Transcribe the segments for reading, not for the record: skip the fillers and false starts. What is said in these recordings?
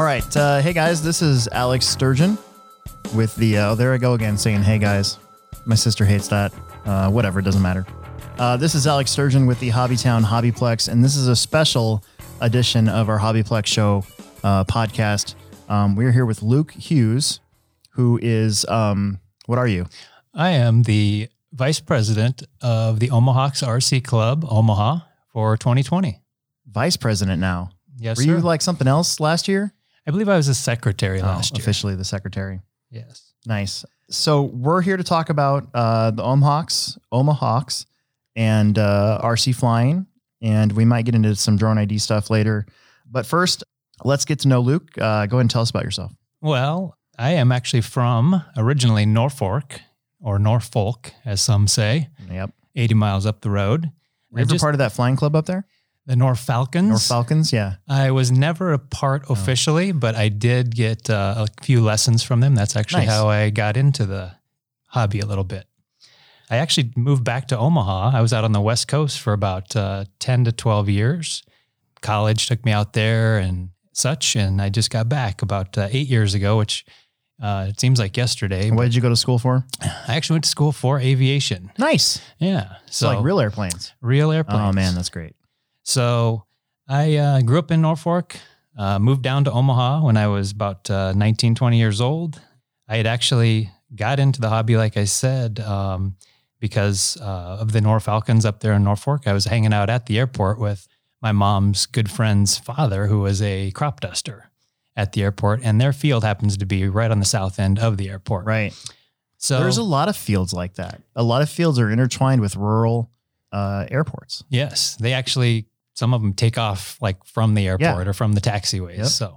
All right. Hey, guys. This is Alex Sturgeon with the... Oh, there I go again saying, hey, guys. My sister hates that. Whatever. It doesn't matter. This is Alex Sturgeon with the Hobbytown Hobbyplex, and this is a special edition of our Hobbyplex Show podcast. We're here with Luke Hughes, who is... what are you? I am the vice president of the OmaHawks RC Club, Omaha, for 2020. Vice president now. Yes, sir. Were you like something else last year? I believe I was a secretary last year. Officially the secretary. Yes. Nice. So we're here to talk about the OmaHawks, and RC flying, and we might get into some drone ID stuff later. But first, let's get to know Luke. Go ahead and tell us about yourself. Well, I am actually from originally Norfolk, or Norfolk, as some say. Yep. 80 miles up the road. Were you ever part of that flying club up there? The North Falcons. North Falcons, yeah. I was never a part officially, but I did get a few lessons from them. That's actually how I got into the hobby a little bit. I actually moved back to Omaha. I was out on the West Coast for about 10 to 12 years. College took me out there and such, and I just got back about 8 years ago, which it seems like yesterday. What did you go to school for? I actually went to school for aviation. Nice. Yeah. So like real airplanes. Real airplanes. Oh, man, that's great. So I grew up in Norfolk, moved down to Omaha when I was about 19, 20 years old. I had actually got into the hobby, like I said, because of the North Falcons up there in Norfolk. I was hanging out at the airport with my mom's good friend's father, who was a crop duster at the airport, and their field happens to be right on the south end of the airport. Right. So there's a lot of fields like that. A lot of fields are intertwined with rural airports. Yes. They actually... Some of them take off like from the airport or from the taxiways. Yep.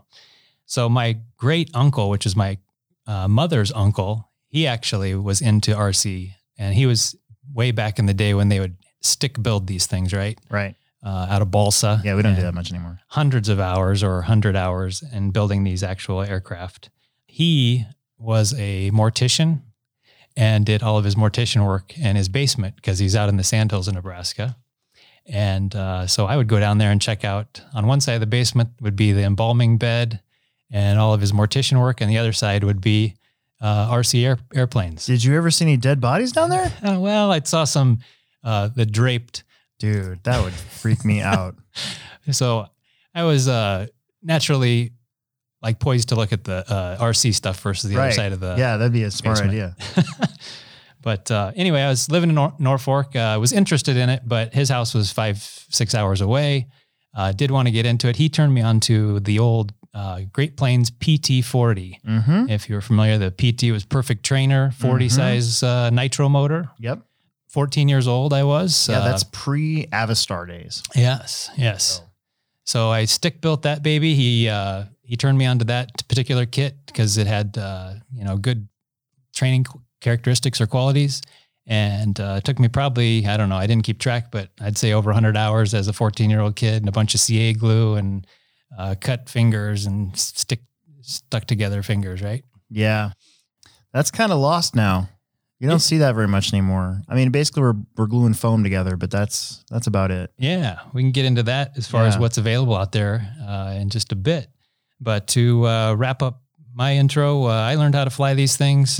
So my great uncle, which is my mother's uncle, he actually was into RC, and he was way back in the day when they would stick build these things, right? Right. Out of balsa. Yeah, we don't do that much anymore. Hundreds of hours or 100 hours in building these actual aircraft. He was a mortician and did all of his mortician work in his basement because he's out in the sandhills in Nebraska. And so I would go down there and check out. On one side of the basement would be the embalming bed and all of his mortician work, and the other side would be RC airplanes. Did you ever see any dead bodies down there? Well, I saw some, the draped. Dude, that would freak me out. So I was naturally like poised to look at the RC stuff versus the other side of the Yeah, that'd be a smart idea. But anyway, I was living in Norfolk. I was interested in it, but his house was 5-6 hours away. Did want to get into it. He turned me on to the old Great Plains PT-40. Mm-hmm. If you're familiar, the PT was Perfect Trainer, 40 size nitro motor. Yep. 14 years old I was. Yeah, that's pre-Avastar days. Yes. So I stick built that baby. He turned me on to that particular kit because it had good training characteristics or qualities, and it took me probably, I don't know, I didn't keep track, but I'd say over 100 hours as a 14-year-old kid, and a bunch of CA glue and cut fingers and stuck together fingers, right? Yeah. That's kind of lost now. You don't see that very much anymore. I mean, basically we're gluing foam together, but that's about it. Yeah. We can get into that as far as what's available out there in just a bit. But to wrap up my intro, I learned how to fly these things,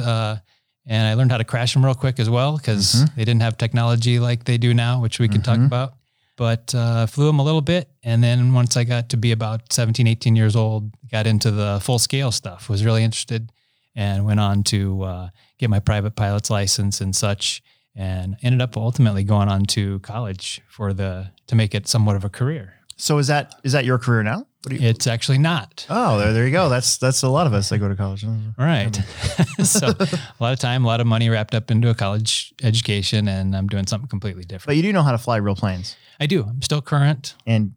and I learned how to crash them real quick as well, because they didn't have technology like they do now, which we can talk about. But flew them a little bit. And then once I got to be about 17, 18 years old, got into the full-scale stuff, was really interested, and went on to get my private pilot's license and such, and ended up ultimately going on to college to make it somewhat of a career. So is that your career now? It's actually not. Oh, there you go. That's a lot of us that go to college. Right. So a lot of time, a lot of money wrapped up into a college education, and I'm doing something completely different. But you do know how to fly real planes. I do. I'm still current. And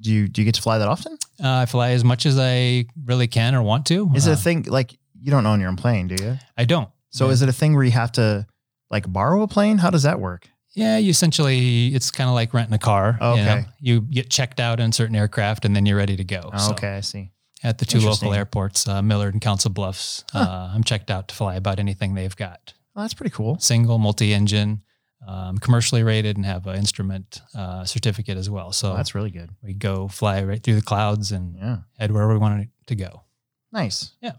do you get to fly that often? I fly as much as I really can or want to. Is it a thing, like, you don't own your own plane, do you? I don't. So is it a thing where you have to like borrow a plane? How does that work? Yeah, you essentially, it's kind of like renting a car. Okay. You get checked out in certain aircraft, and then you're ready to go. Oh, okay, I see. At the two local airports, Millard and Council Bluffs, I'm checked out to fly about anything they've got. Well, that's pretty cool. Single, multi-engine, commercially rated, and have an instrument certificate as well. So that's really good. We go fly right through the clouds and head wherever we want to go. Nice. Yeah.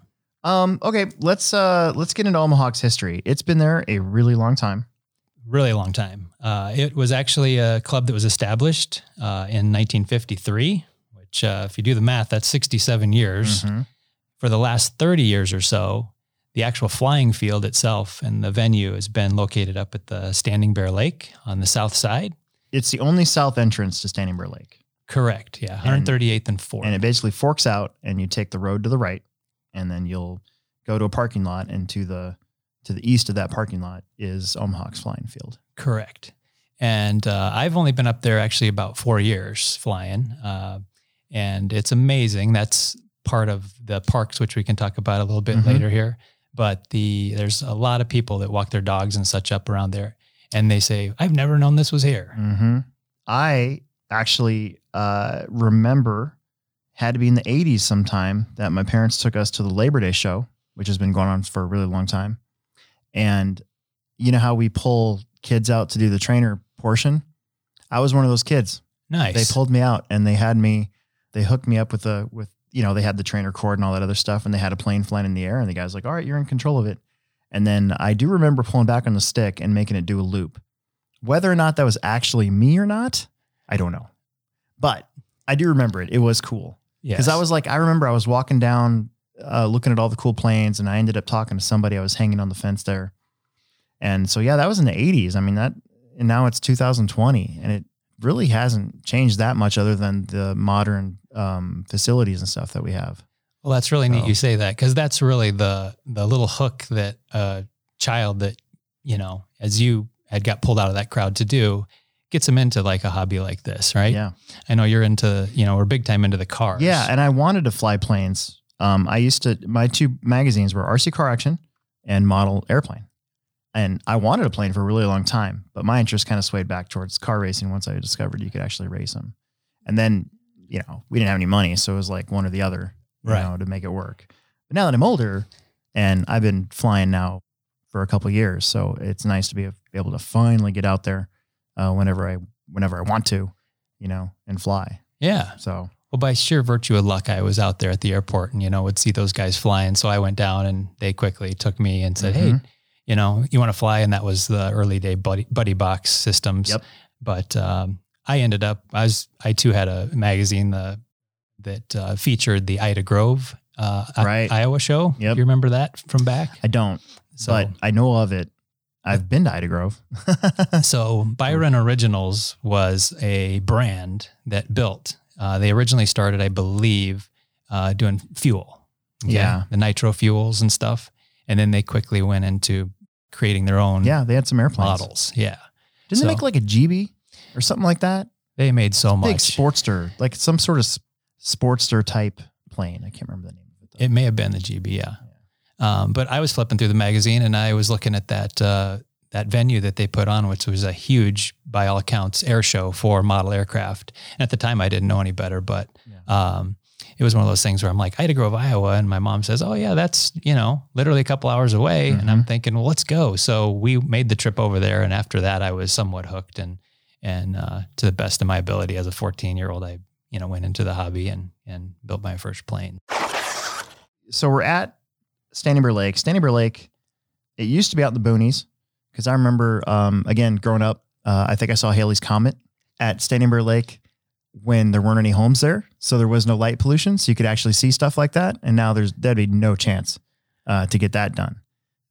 Okay. Let's get into OmaHawks history. It's been there a really long time. It was actually a club that was established in 1953, which if you do the math, that's 67 years. Mm-hmm. For the last 30 years or so, the actual flying field itself and the venue has been located up at the Standing Bear Lake on the south side. It's the only south entrance to Standing Bear Lake. Correct. Yeah. 138th and 4th. And it basically forks out and you take the road to the right and then you'll go to a parking lot, and to the east of that parking lot is OmaHawks Flying Field. Correct. And I've only been up there actually about 4 years flying. And it's amazing. That's part of the parks, which we can talk about a little bit mm-hmm. later here. But there's a lot of people that walk their dogs and such up around there. And they say, I've never known this was here. Mm-hmm. I actually remember, had to be in the 80s sometime, that my parents took us to the Labor Day show, which has been going on for a really long time. And you know how we pull kids out to do the trainer portion? I was one of those kids. Nice. They pulled me out and they hooked me up with you know, they had the trainer cord and all that other stuff, and they had a plane flying in the air, and the guy's like, all right, you're in control of it. And then I do remember pulling back on the stick and making it do a loop. Whether or not that was actually me or not, I don't know. But I do remember it. It was cool. Yeah. Because I remember I was walking down looking at all the cool planes, and I ended up talking to somebody. I was hanging on the fence there. And so, yeah, that was in the 80s. I mean, and now it's 2020, and it really hasn't changed that much other than the modern facilities and stuff that we have. Well, that's really neat you say that, because that's really the little hook that a child that, you know, as you had got pulled out of that crowd to do, gets them into like a hobby like this, right? Yeah. I know you're into, you know, we're big time into the cars. Yeah, and I wanted to fly planes. My two magazines were RC Car Action and Model Airplane. And I wanted a plane for a really long time, but my interest kind of swayed back towards car racing once I discovered you could actually race them. And then, you know, we didn't have any money, so it was like one or the other, you know, to make it work. But now that I'm older, and I've been flying now for a couple of years, so it's nice to be able to finally get out there whenever I want to, you know, and fly. Yeah. So. Well, by sheer virtue of luck, I was out there at the airport and, you know, would see those guys flying. So I went down and they quickly took me and said, mm-hmm. hey, you know, you want to fly? And that was the early day buddy box systems. Yep. But I too had a magazine that featured the Ida Grove, Iowa show. Yep. Do you remember that from back? I don't, but I know of it. I've been to Ida Grove. So Byron Originals was a brand that built. They originally started, I believe, doing fuel. Okay? Yeah. The nitro fuels and stuff. And then they quickly went into creating their own. Yeah. They had some airplanes. Models. Yeah. Didn't they make like a GB or something like that? They made so much. Big Sportster, like some sort of Sportster type plane. I can't remember the name of it, though. It may have been the GB. Yeah. But I was flipping through the magazine and I was looking at that venue that they put on, which was a huge, by all accounts, air show for model aircraft. And at the time I didn't know any better, but it was one of those things where I'm like, Ida Grove, Iowa. And my mom says, oh yeah, that's, you know, literally a couple hours away. Mm-hmm. And I'm thinking, well, let's go. So we made the trip over there. And after that I was somewhat hooked and to the best of my ability as a 14-year-old, I, you know, went into the hobby and built my first plane. So we're at Standing Bear Lake. Standing Bear Lake, it used to be out in the boonies. Because I remember, again, growing up, I think I saw Haley's Comet at Standing Bear Lake when there weren't any homes there. So there was no light pollution. So you could actually see stuff like that. And now there'd be no chance to get that done.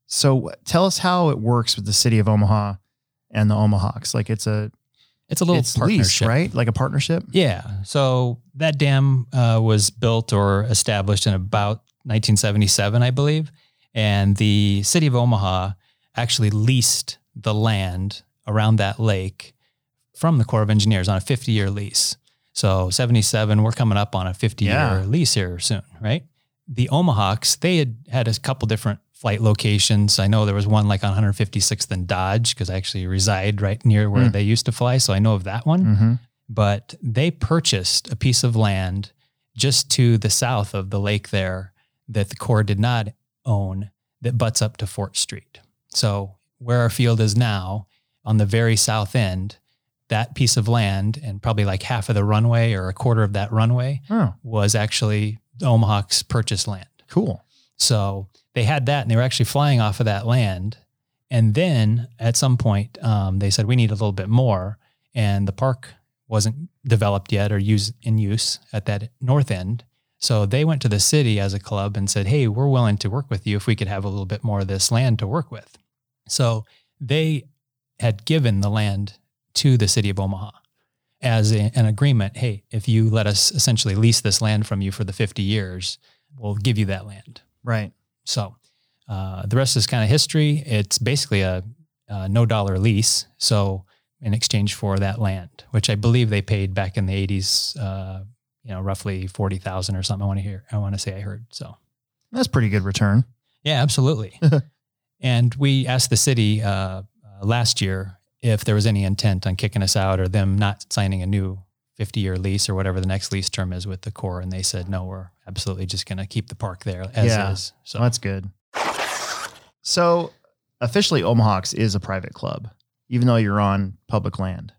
So tell us how it works with the city of Omaha and the OmaHawks. Like it's a partnership, leased, right? Like a partnership. Yeah. So that dam was built or established in about 1977, I believe. And the city of Omaha actually leased the land around that lake from the Corps of Engineers on a 50-year lease. So 77, we're coming up on a 50-year lease here soon, right? The OmaHawks, they had a couple different flight locations. I know there was one like on 156th and Dodge, because I actually reside right near where they used to fly. So I know of that one. Mm-hmm. But they purchased a piece of land just to the south of the lake there that the Corps did not own, that butts up to Fort Street. So where our field is now, on the very south end, that piece of land and probably like half of the runway or a quarter of that runway was actually OmaHawks' purchased land. Cool. So they had that, and they were actually flying off of that land. And then at some point, they said, we need a little bit more. And the park wasn't developed yet or used in use at that north end. So they went to the city as a club and said, hey, we're willing to work with you if we could have a little bit more of this land to work with. So they had given the land to the city of Omaha as an agreement. Hey, if you let us essentially lease this land from you for the 50 years, we'll give you that land. Right. So the rest is kind of history. It's basically a no-dollar lease. So in exchange for that land, which I believe they paid back in the 80s, roughly 40,000 or something. I want to say I heard. So that's pretty good return. Yeah, absolutely. And we asked the city last year if there was any intent on kicking us out or them not signing a new 50-year lease or whatever the next lease term is with the Corps. And they said, no, we're absolutely just going to keep the park there as is. So that's good. So officially OmaHawks is a private club, even though you're on public land.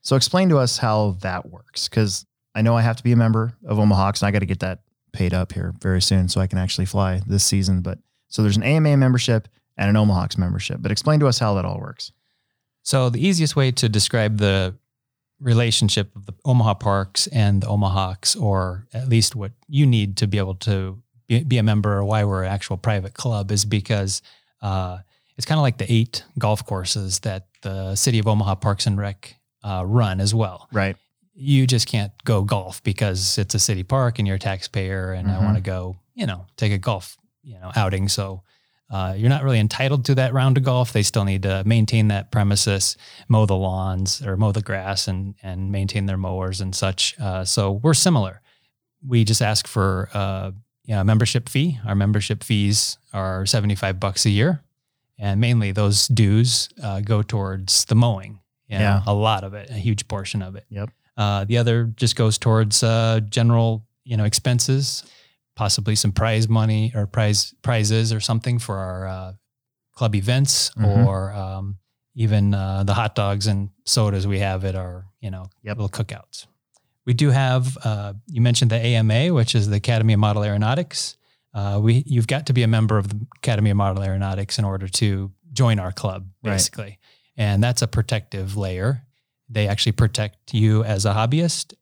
So explain to us how that works, because I know I have to be a member of OmaHawks, and I got to get that paid up here very soon so I can actually fly this season. But so there's an AMA membership and an OmaHawks membership. But explain to us how that all works. So the easiest way to describe the relationship of the Omaha Parks and the OmaHawks, or at least what you need to be able to be a member, or why we're an actual private club, is because it's kind of like the 8 golf courses that the City of Omaha Parks and Rec run as well. Right. You just can't go golf because it's a city park and you're a taxpayer and I want to go, take a golf, outing. So you're not really entitled to that round of golf. They still need to maintain that premises, mow the lawns or mow the grass and maintain their mowers and such. So we're similar. We just ask for a membership fee. Our membership fees are $75 a year. And mainly those dues go towards the mowing. A lot of it, a huge portion of it. Yep. The other just goes towards general, expenses, possibly some prize money or prizes or something for our club events or even the hot dogs and sodas we have at our, little cookouts. We do have, you mentioned the AMA, which is the Academy of Model Aeronautics. You've got to be a member of the Academy of Model Aeronautics in order to join our club, basically. Right. And that's a protective layer. They actually protect you as a hobbyist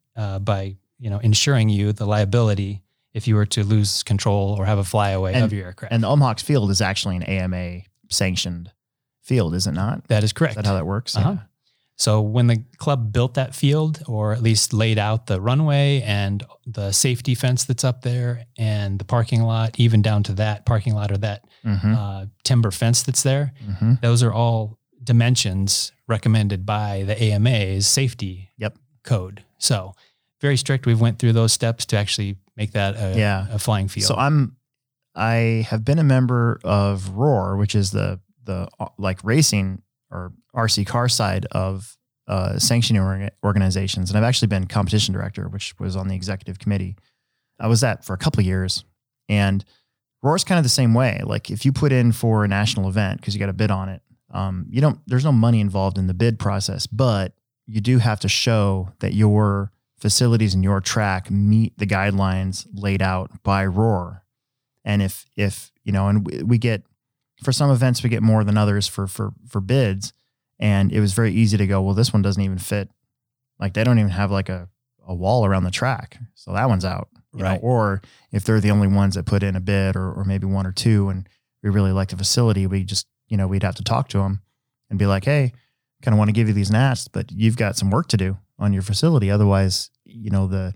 by, ensuring you the liability if you were to lose control or have a flyaway of your aircraft. And the OmaHawks field is actually an AMA sanctioned field, is it not? That is correct. Is that how that works? Uh-huh. Yeah. So when the club built that field, or at least laid out the runway and the safety fence that's up there and the parking lot, even down to that parking lot or that timber fence that's there, those are all dimensions recommended by the AMA's safety code. So very strict. We've went through those steps to actually make that a flying field. So I have been a member of ROAR, which is the like racing or RC car side of sanctioning organizations. And I've actually been competition director, which was on the executive committee. I was that for a couple of years, and ROAR's kind of the same way. Like if you put in for a national event, cause you got to bid on it, there's no money involved in the bid process, but you do have to show that your facilities and your track meet the guidelines laid out by ROAR. And we get, for some events, we get more than others for bids. And it was very easy to go, well, this one doesn't even fit. Like they don't even have like a wall around the track. So that one's out, right? Or if they're the only ones that put in a bid or maybe one or two, and we really like the facility, we just, we'd have to talk to them and be like, hey, kind of want to give you these nats, but you've got some work to do on your facility. Otherwise, the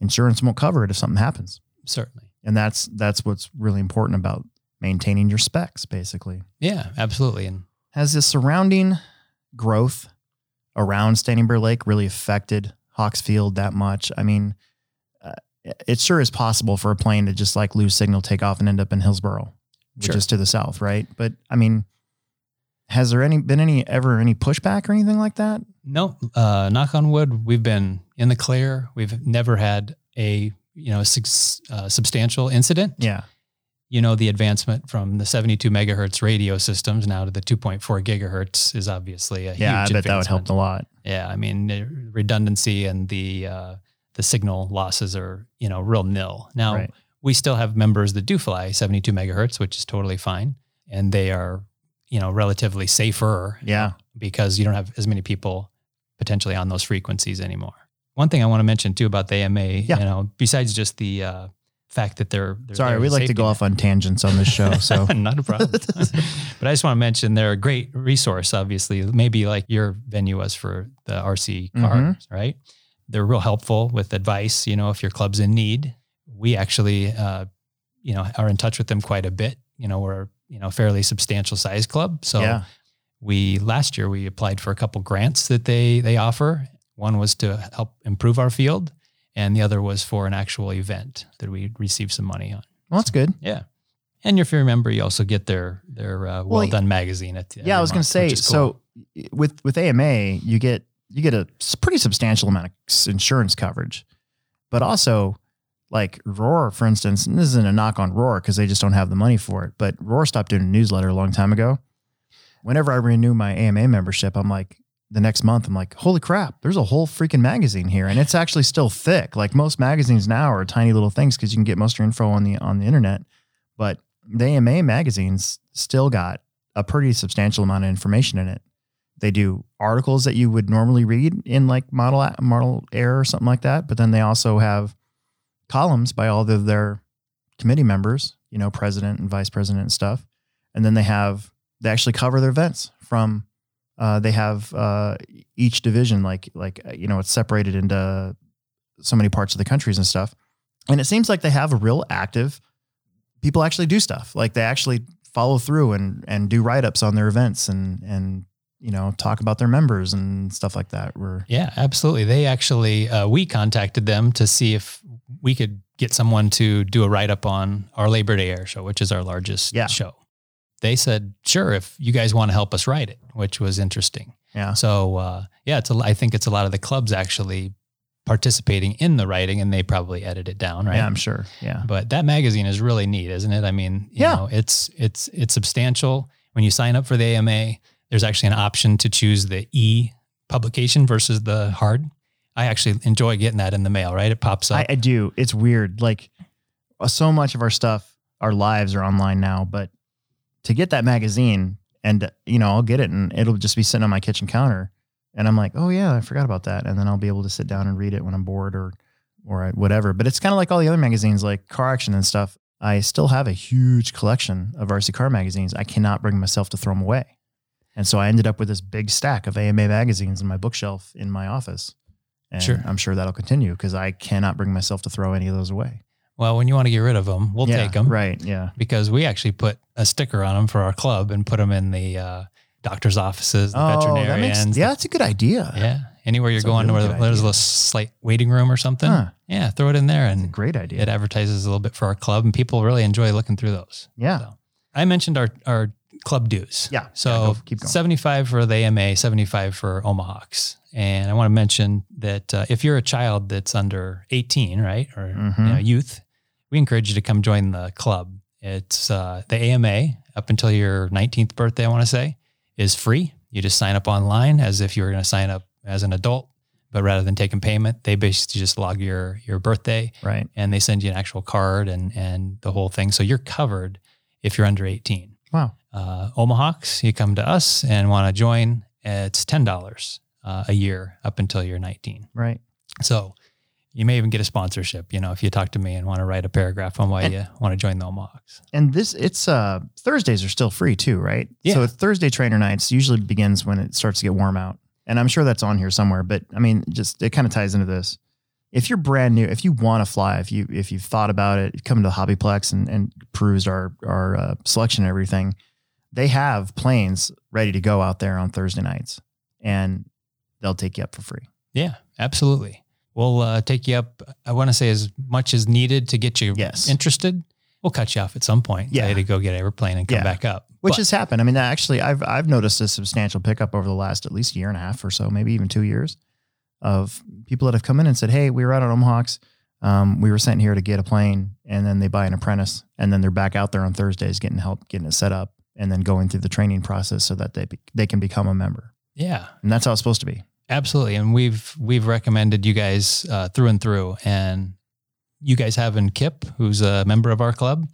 insurance won't cover it if something happens. Certainly. And that's what's really important about maintaining your specs, basically. Yeah, absolutely. And has the surrounding growth around Standing Bear Lake really affected Hawks Field that much? I mean, it sure is possible for a plane to just like lose signal, take off, and end up in Hillsboro, which is to the south, right? But I mean, has there been any pushback or anything like that? No, knock on wood, we've been in the clear. We've never had a substantial incident. Yeah, the advancement from the 72 megahertz radio systems now to the 2.4 gigahertz is obviously a huge advancement. Yeah, I bet that would help a lot. Yeah, I mean redundancy and the signal losses are real nil now. Right. We still have members that do fly 72 megahertz, which is totally fine. And they are, you know, relatively safer. Yeah. Because you don't have as many people potentially on those frequencies anymore. One thing I want to mention too about the AMA, you know, besides just the fact that they're sorry, we like to go off on tangents on this show, so not a problem. But I just want to mention they're a great resource, obviously, maybe like your venue was for the RC cars, right? They're real helpful with advice, you know, if your club's in need. We actually, you know, are in touch with them quite a bit. You know, we're, you know, fairly substantial size club. So last year we applied for a couple grants that they offer. One was to help improve our field, and the other was for an actual event that we received some money on. Well, that's good. Yeah. And if you remember, you also get their Well Done magazine at the end. Yeah, I was going to say, so cool. with AMA, you get a pretty substantial amount of insurance coverage, but also like ROAR, for instance, and this isn't a knock on ROAR because they just don't have the money for it, but ROAR stopped doing a newsletter a long time ago. Whenever I renew my AMA membership, I'm like, the next month, I'm like, holy crap, there's a whole freaking magazine here. And it's actually still thick. Like most magazines now are tiny little things because you can get most of your info on the internet. But the AMA magazine's still got a pretty substantial amount of information in it. They do articles that you would normally read in like model air or something like that. But then they also have columns by all of their committee members, you know, president and vice president and stuff. And then they actually cover their events from... they have each division, like you know, it's separated into so many parts of the countries and stuff. And it seems like they have a real active, people actually do stuff. Like they actually follow through and do write-ups on their events and you know, talk about their members and stuff like that. Yeah, absolutely. They actually, we contacted them to see if we could get someone to do a write-up on our Labor Day Air Show, which is our largest show. They said, sure, if you guys want to help us write it, which was interesting. Yeah. So, I think it's a lot of the clubs actually participating in the writing, and they probably edit it down, right? Yeah, I'm sure. Yeah. But that magazine is really neat, isn't it? I mean, you know, it's substantial. When you sign up for the AMA, there's actually an option to choose the E publication versus the hard. I actually enjoy getting that in the mail, right? It pops up. I do. It's weird. Like so much of our stuff, our lives are online now, but to get that magazine and, you know, I'll get it and it'll just be sitting on my kitchen counter. And I'm like, oh yeah, I forgot about that. And then I'll be able to sit down and read it when I'm bored or whatever. But it's kind of like all the other magazines, like Car Action and stuff. I still have a huge collection of RC car magazines. I cannot bring myself to throw them away. And so I ended up with this big stack of AMA magazines in my bookshelf in my office. And sure. I'm sure that'll continue because I cannot bring myself to throw any of those away. Well, when you want to get rid of them, we'll take them. Right. Yeah. Because we actually put a sticker on them for our club and put them in the doctor's offices, the veterinarians. That's a good idea. Yeah. Anywhere you're going where there's a little slight waiting room or something. Huh. Yeah. Throw it in there. And that's a great idea. It advertises a little bit for our club and people really enjoy looking through those. Yeah. So, I mentioned our club dues. Yeah. So keep going. 75 for the AMA, 75 for OmaHawks. And I want to mention that if you're a child that's under 18, right? Or you know, youth. We encourage you to come join the club. It's the AMA up until your 19th birthday, I want to say, is free. You just sign up online as if you were going to sign up as an adult, but rather than taking payment, they basically just log your birthday. Right. And they send you an actual card and the whole thing. So you're covered if you're under 18. Wow. OmaHawks, you come to us and want to join. It's $10 a year up until you're 19. Right. So you may even get a sponsorship, you know, if you talk to me and want to write a paragraph on why you want to join the OmaHawks. And Thursdays are still free too, right? Yeah. So Thursday trainer nights usually begins when it starts to get warm out. And I'm sure that's on here somewhere, but I mean, just, it kind of ties into this. If you're brand new, if you want to fly, if you've thought about it, come to the Hobbyplex and perused our selection and everything, they have planes ready to go out there on Thursday nights and they'll take you up for free. Yeah, absolutely. We'll take you up, I want to say, as much as needed to get you interested. We'll cut you off at some point. Yeah. To go get an airplane and come back up. Which has happened. I mean, actually, I've noticed a substantial pickup over the last at least year and a half or so, maybe even 2 years, of people that have come in and said, hey, we were out on OmaHawks. We were sent here to get a plane, and then they buy an apprentice, and then they're back out there on Thursdays getting help, getting it set up, and then going through the training process so that they can become a member. Yeah. And that's how it's supposed to be. Absolutely. And we've recommended you guys through and through, and you guys having Kip, who's a member of our club,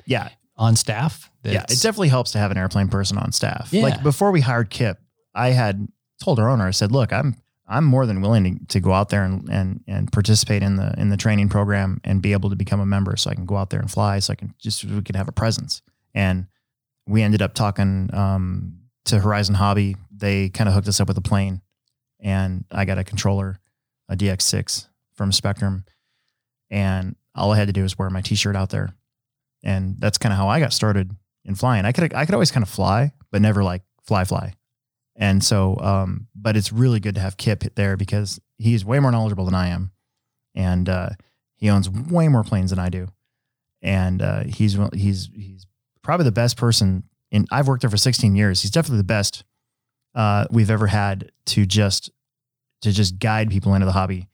on staff. Yeah, it definitely helps to have an airplane person on staff. Yeah. Like before we hired Kip, I had told our owner, I said, look, I'm more than willing to go out there and participate in the training program and be able to become a member so I can go out there and fly, so I can just, we can have a presence. And we ended up talking to Horizon Hobby. They kind of hooked us up with a plane, and I got a controller, a DX6 from Spectrum. And all I had to do was wear my t-shirt out there. And that's kind of how I got started in flying. I could always kind of fly, but never like fly. And so, but it's really good to have Kip there because he's way more knowledgeable than I am. And, he owns way more planes than I do. And, he's probably the best person in, I've worked there for 16 years. He's definitely the best, we've ever had to just guide people into the hobby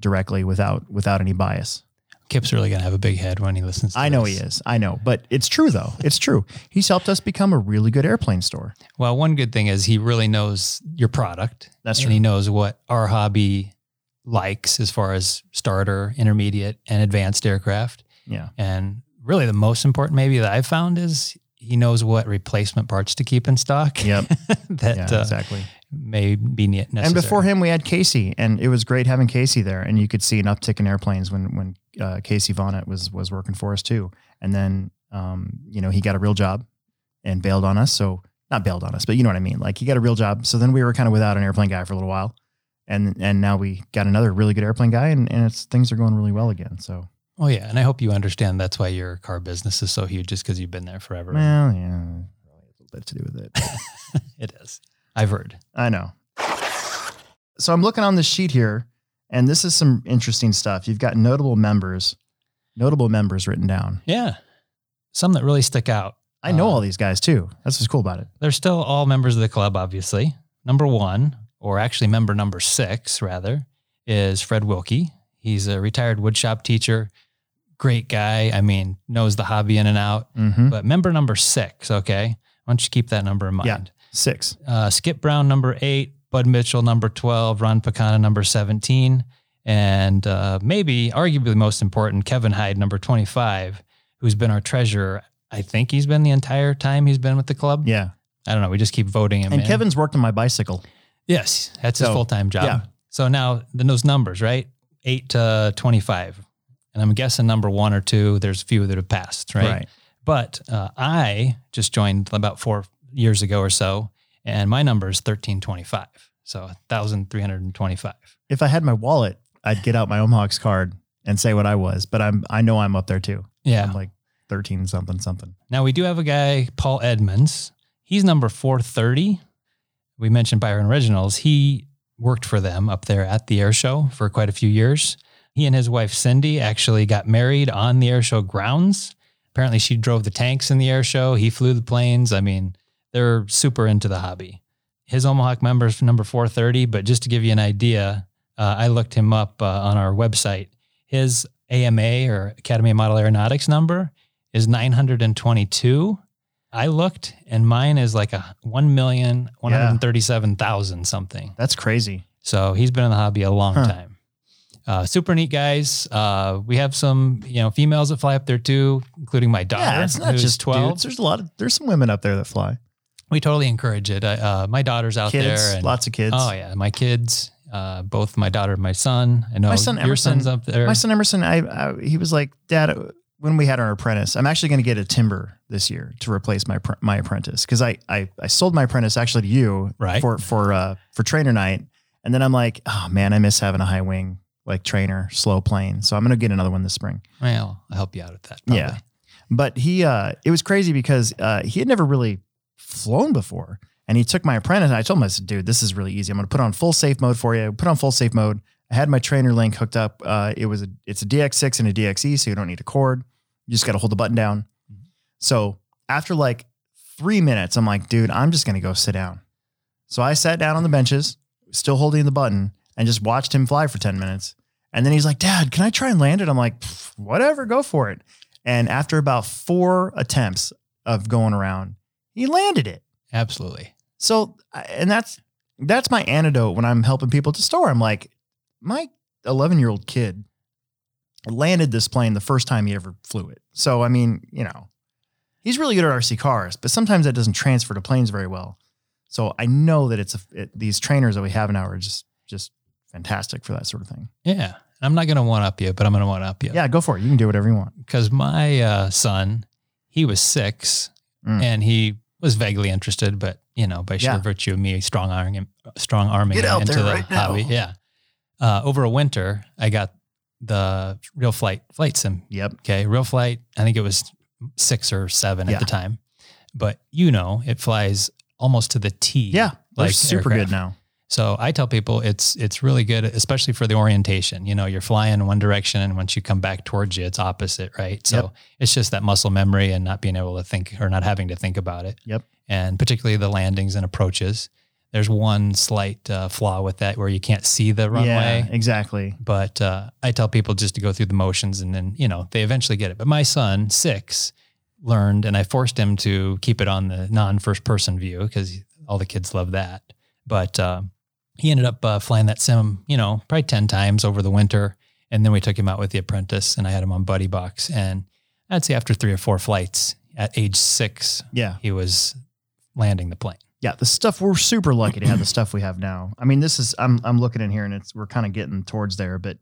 directly without any bias. Kip's really going to have a big head when he listens to this. I know he is. I know. But it's true, though. It's true. He's helped us become a really good airplane store. Well, one good thing is he really knows your product. That's true. And he knows what our hobby likes as far as starter, intermediate, and advanced aircraft. Yeah. And really the most important maybe that I've found is he knows what replacement parts to keep in stock. Yep. Exactly. May be necessary. And before him, we had Casey, and it was great having Casey there. And you could see an uptick in airplanes when Casey Vaughnett was working for us too. And then, he got a real job and bailed on us. So not bailed on us, but you know what I mean? Like he got a real job. So then we were kind of without an airplane guy for a little while, and now we got another really good airplane guy, and things are going really well again. So. Oh yeah. And I hope you understand that's why your car business is so huge, just because you've been there forever. Well, yeah, a little bit to do with it. It is. I've heard. I know. So I'm looking on this sheet here, and this is some interesting stuff. You've got notable members written down. Yeah. Some that really stick out. I know all these guys too. That's what's cool about it. They're still all members of the club, obviously. Number one, or actually member number six, rather, is Fred Wilkie. He's a retired woodshop teacher. Great guy. I mean, knows the hobby in and out. Mm-hmm. But member number six, okay? Why don't you keep that number in mind? Yeah. Six. Skip Brown, number 8, Bud Mitchell, number 12, Ron Picana, number 17, and maybe arguably most important, Kevin Hyde, number 25, who's been our treasurer. I think he's been the entire time he's been with the club. Yeah. I don't know. We just keep voting him. And in. Kevin's worked on my bicycle. Yes. That's his full-time job. Yeah. So now then those numbers, right? 8 to 25. And I'm guessing number 1 or 2, there's a few that have passed, right? Right. But I just joined about 4 years ago or so, and my number is 1325. So 1,325. If I had my wallet, I'd get out my OmaHawks card and say what I was, but I know I'm up there too. Yeah. I'm like 13 something. Now we do have a guy, Paul Edmonds. He's number 430. We mentioned Byron Originals. He worked for them up there at the air show for quite a few years. He and his wife, Cindy, actually got married on the air show grounds. Apparently she drove the tanks in the air show. He flew the planes. I mean, they're super into the hobby. His OmaHawk member is number 430, but just to give you an idea, I looked him up on our website. His AMA or Academy of Model Aeronautics number is 922. I looked, and mine is like 1,137,000 something. That's crazy. So he's been in the hobby a long time. Super neat guys. We have some, females that fly up there too, including my daughter. Yeah, it's not just 12. Dudes. There's some women up there that fly. We totally encourage it. My daughter's out there. And, lots of kids. Oh yeah. My kids, both my daughter and my son. I know my son, your son's up there. My son Emerson, he was like, Dad, when we had our apprentice, I'm actually going to get a Timber this year to replace my apprentice. Cause I sold my apprentice actually to you for trainer night. And then I'm like, oh man, I miss having a high wing, like trainer, slow plane. So I'm going to get another one this spring. Well, I'll help you out with that. Probably. Yeah. But he, it was crazy because, he had never really flown before. And he took my apprentice and I told him, I said, dude, this is really easy. I'm going to put on full safe mode for you. Put on full safe mode. I had my trainer link hooked up. It's a DX6 and a DXE. So you don't need a cord. You just got to hold the button down. Mm-hmm. So after like 3 minutes, I'm like, dude, I'm just going to go sit down. So I sat down on the benches, still holding the button, and just watched him fly for 10 minutes. And then he's like, Dad, can I try and land it? I'm like, whatever, go for it. And after about 4 attempts of going around, he landed it. Absolutely. So, and that's my antidote when I'm helping people at the store. I'm like, my 11-year-old kid landed this plane the first time he ever flew it. So, I mean, you know, he's really good at RC cars, but sometimes that doesn't transfer to planes very well. So I know that these trainers that we have now are just fantastic for that sort of thing. Yeah. I'm not going to one-up you, but I'm going to one-up you. Yeah, go for it. You can do whatever you want. Because my son, he was 6, and he was vaguely interested, but, you know, by sheer virtue of me strong-arming him into the hobby. Now. Yeah. Over a winter, I got the Real Flight Sim. Yep. Okay, Real Flight, I think it was 6 or 7 at the time. But, you know, it flies almost to the T. Yeah, like super aircraft. Good now. So I tell people it's really good, especially for the orientation. You know, you're flying in one direction and once you come back towards you, it's opposite, right? So it's just that muscle memory and not being able to think or not having to think about it. Yep. And particularly the landings and approaches. There's one slight flaw with that where you can't see the runway. Yeah, exactly. But I tell people just to go through the motions and then, you know, they eventually get it. But my son, 6, learned and I forced him to keep it on the non-first person view because all the kids love that. But, he ended up flying that sim, you know, probably 10 times over the winter. And then we took him out with the Apprentice and I had him on Buddy Box. And I'd say after 3 or 4 flights at age 6, he was landing the plane. Yeah. The stuff, we're super lucky to have the stuff we have now. I mean, this is, I'm looking in here and we're kind of getting towards there, but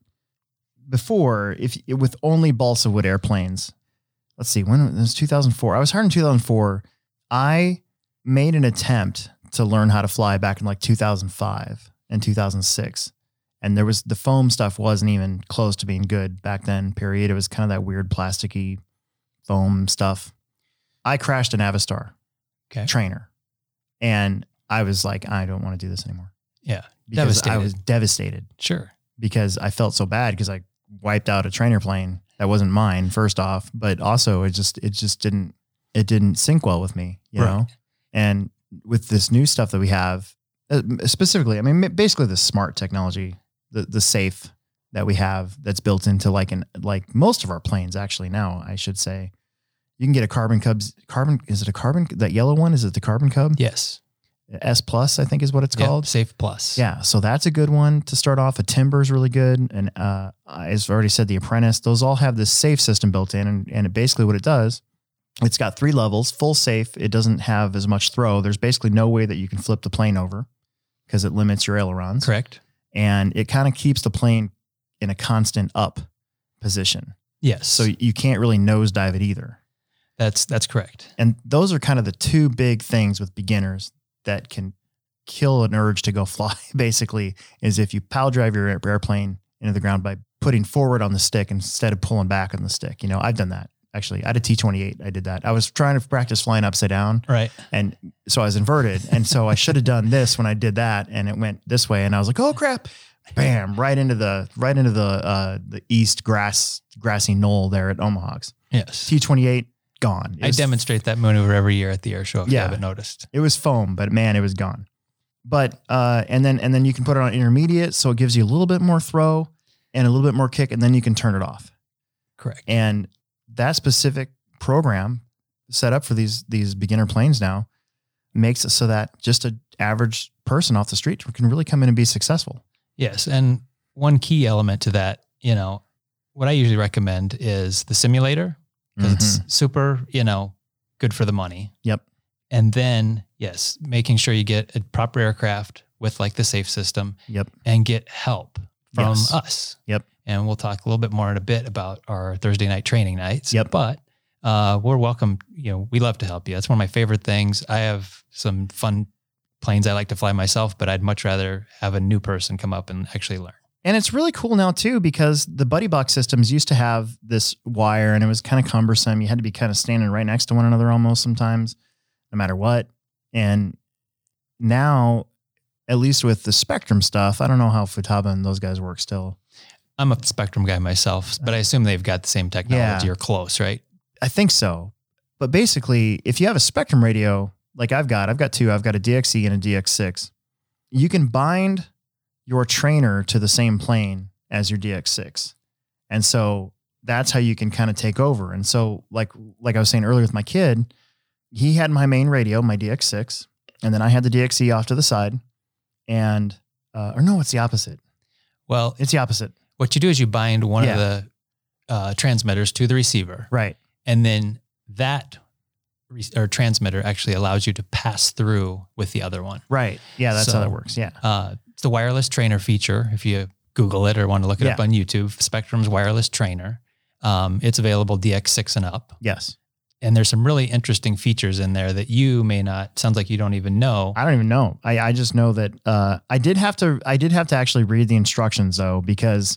before with only balsa wood airplanes, let's see, when it was 2004, I was hired in 2004. I made an attempt to learn how to fly back in like 2005 and 2006. And there was the foam stuff wasn't even close to being good back then, period. It was kind of that weird plasticky foam stuff. I crashed an Avastar trainer and I was like, I don't want to do this anymore. Yeah. Because I was devastated. Sure. Because I felt so bad because I wiped out a trainer plane that wasn't mine first off, but also it just didn't sync well with me, you know? And with this new stuff that we have specifically, I mean, basically the smart technology, the safe that we have that's built into like most of our planes actually now, I should say. You can get a Carbon Cub. Is it a Carbon? That yellow one? Is it the Carbon Cub? Yes. S+, I think is what it's called. Safe Plus. Yeah. So that's a good one to start off. A Timber is really good. And as I already said, the Apprentice, those all have this safe system built in. And it basically what it does, it's got 3 levels, full safe. It doesn't have as much throw. There's basically no way that you can flip the plane over because it limits your ailerons. Correct. And it kind of keeps the plane in a constant up position. Yes. So you can't really nosedive it either. That's correct. And those are kind of the 2 big things with beginners that can kill an urge to go fly, basically, is if you pile drive your airplane into the ground by putting forward on the stick instead of pulling back on the stick. You know, I've done that. Actually, I had a T-28. I did that. I was trying to practice flying upside down. Right. And so I was inverted. And so I should have done this when I did that. And it went this way. And I was like, oh crap. Bam. Right into the east grassy knoll there at OmaHawks. Yes. T-28 gone. I demonstrate that maneuver every year at the air show. If you haven't noticed. It was foam, but man, it was gone. But, and then you can put it on intermediate. So it gives you a little bit more throw and a little bit more kick, and then you can turn it off. Correct. And that specific program set up for these beginner planes now makes it so that just an average person off the street can really come in and be successful. Yes. And one key element to that, you know, what I usually recommend is the simulator because it's super, you know, good for the money. Yep. And then, yes, making sure you get a proper aircraft with like the safe system. Yep. And get help from us. Yep. And we'll talk a little bit more in a bit about our Thursday night training nights. Yep. But we're welcome. You know, we love to help you. That's one of my favorite things. I have some fun planes I like to fly myself, but I'd much rather have a new person come up and actually learn. And it's really cool now too, because the buddy box systems used to have this wire and it was kind of cumbersome. You had to be kind of standing right next to one another almost sometimes, no matter what. And now, at least with the Spectrum stuff, I don't know how Futaba and those guys work still. I'm a Spectrum guy myself, but I assume they've got the same technology or close, right? I think so. But basically, if you have a Spectrum radio, like I've got 2, I've got a DXE and a DX6. You can bind your trainer to the same plane as your DX6. And so that's how you can kind of take over. And so like I was saying earlier with my kid, he had my main radio, my DX6, and then I had the DXE off to the side and, it's the opposite. Well, it's the opposite. What you do is you bind one of the transmitters to the receiver. Right. And then that transmitter actually allows you to pass through with the other one. Right. Yeah. That's how that works. Yeah. It's the wireless trainer feature. If you Google it or want to look it up on YouTube, Spectrum's wireless trainer. It's available DX6 and up. Yes. And there's some really interesting features in there that you may not, sounds like you don't even know. I don't even know. I just know that, I did have to actually read the instructions though, because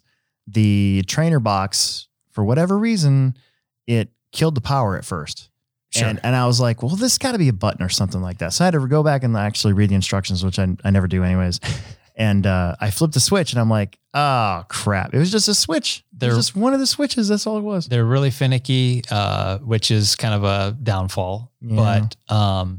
the trainer box, for whatever reason, it killed the power at first. Sure. And I was like, well, this gotta be a button or something like that. So I had to go back and actually read the instructions, which I never do anyways. And I flipped the switch and I'm like, oh, crap. It was just a switch. It was just one of the switches. That's all it was. They're really finicky, which is kind of a downfall. Yeah. But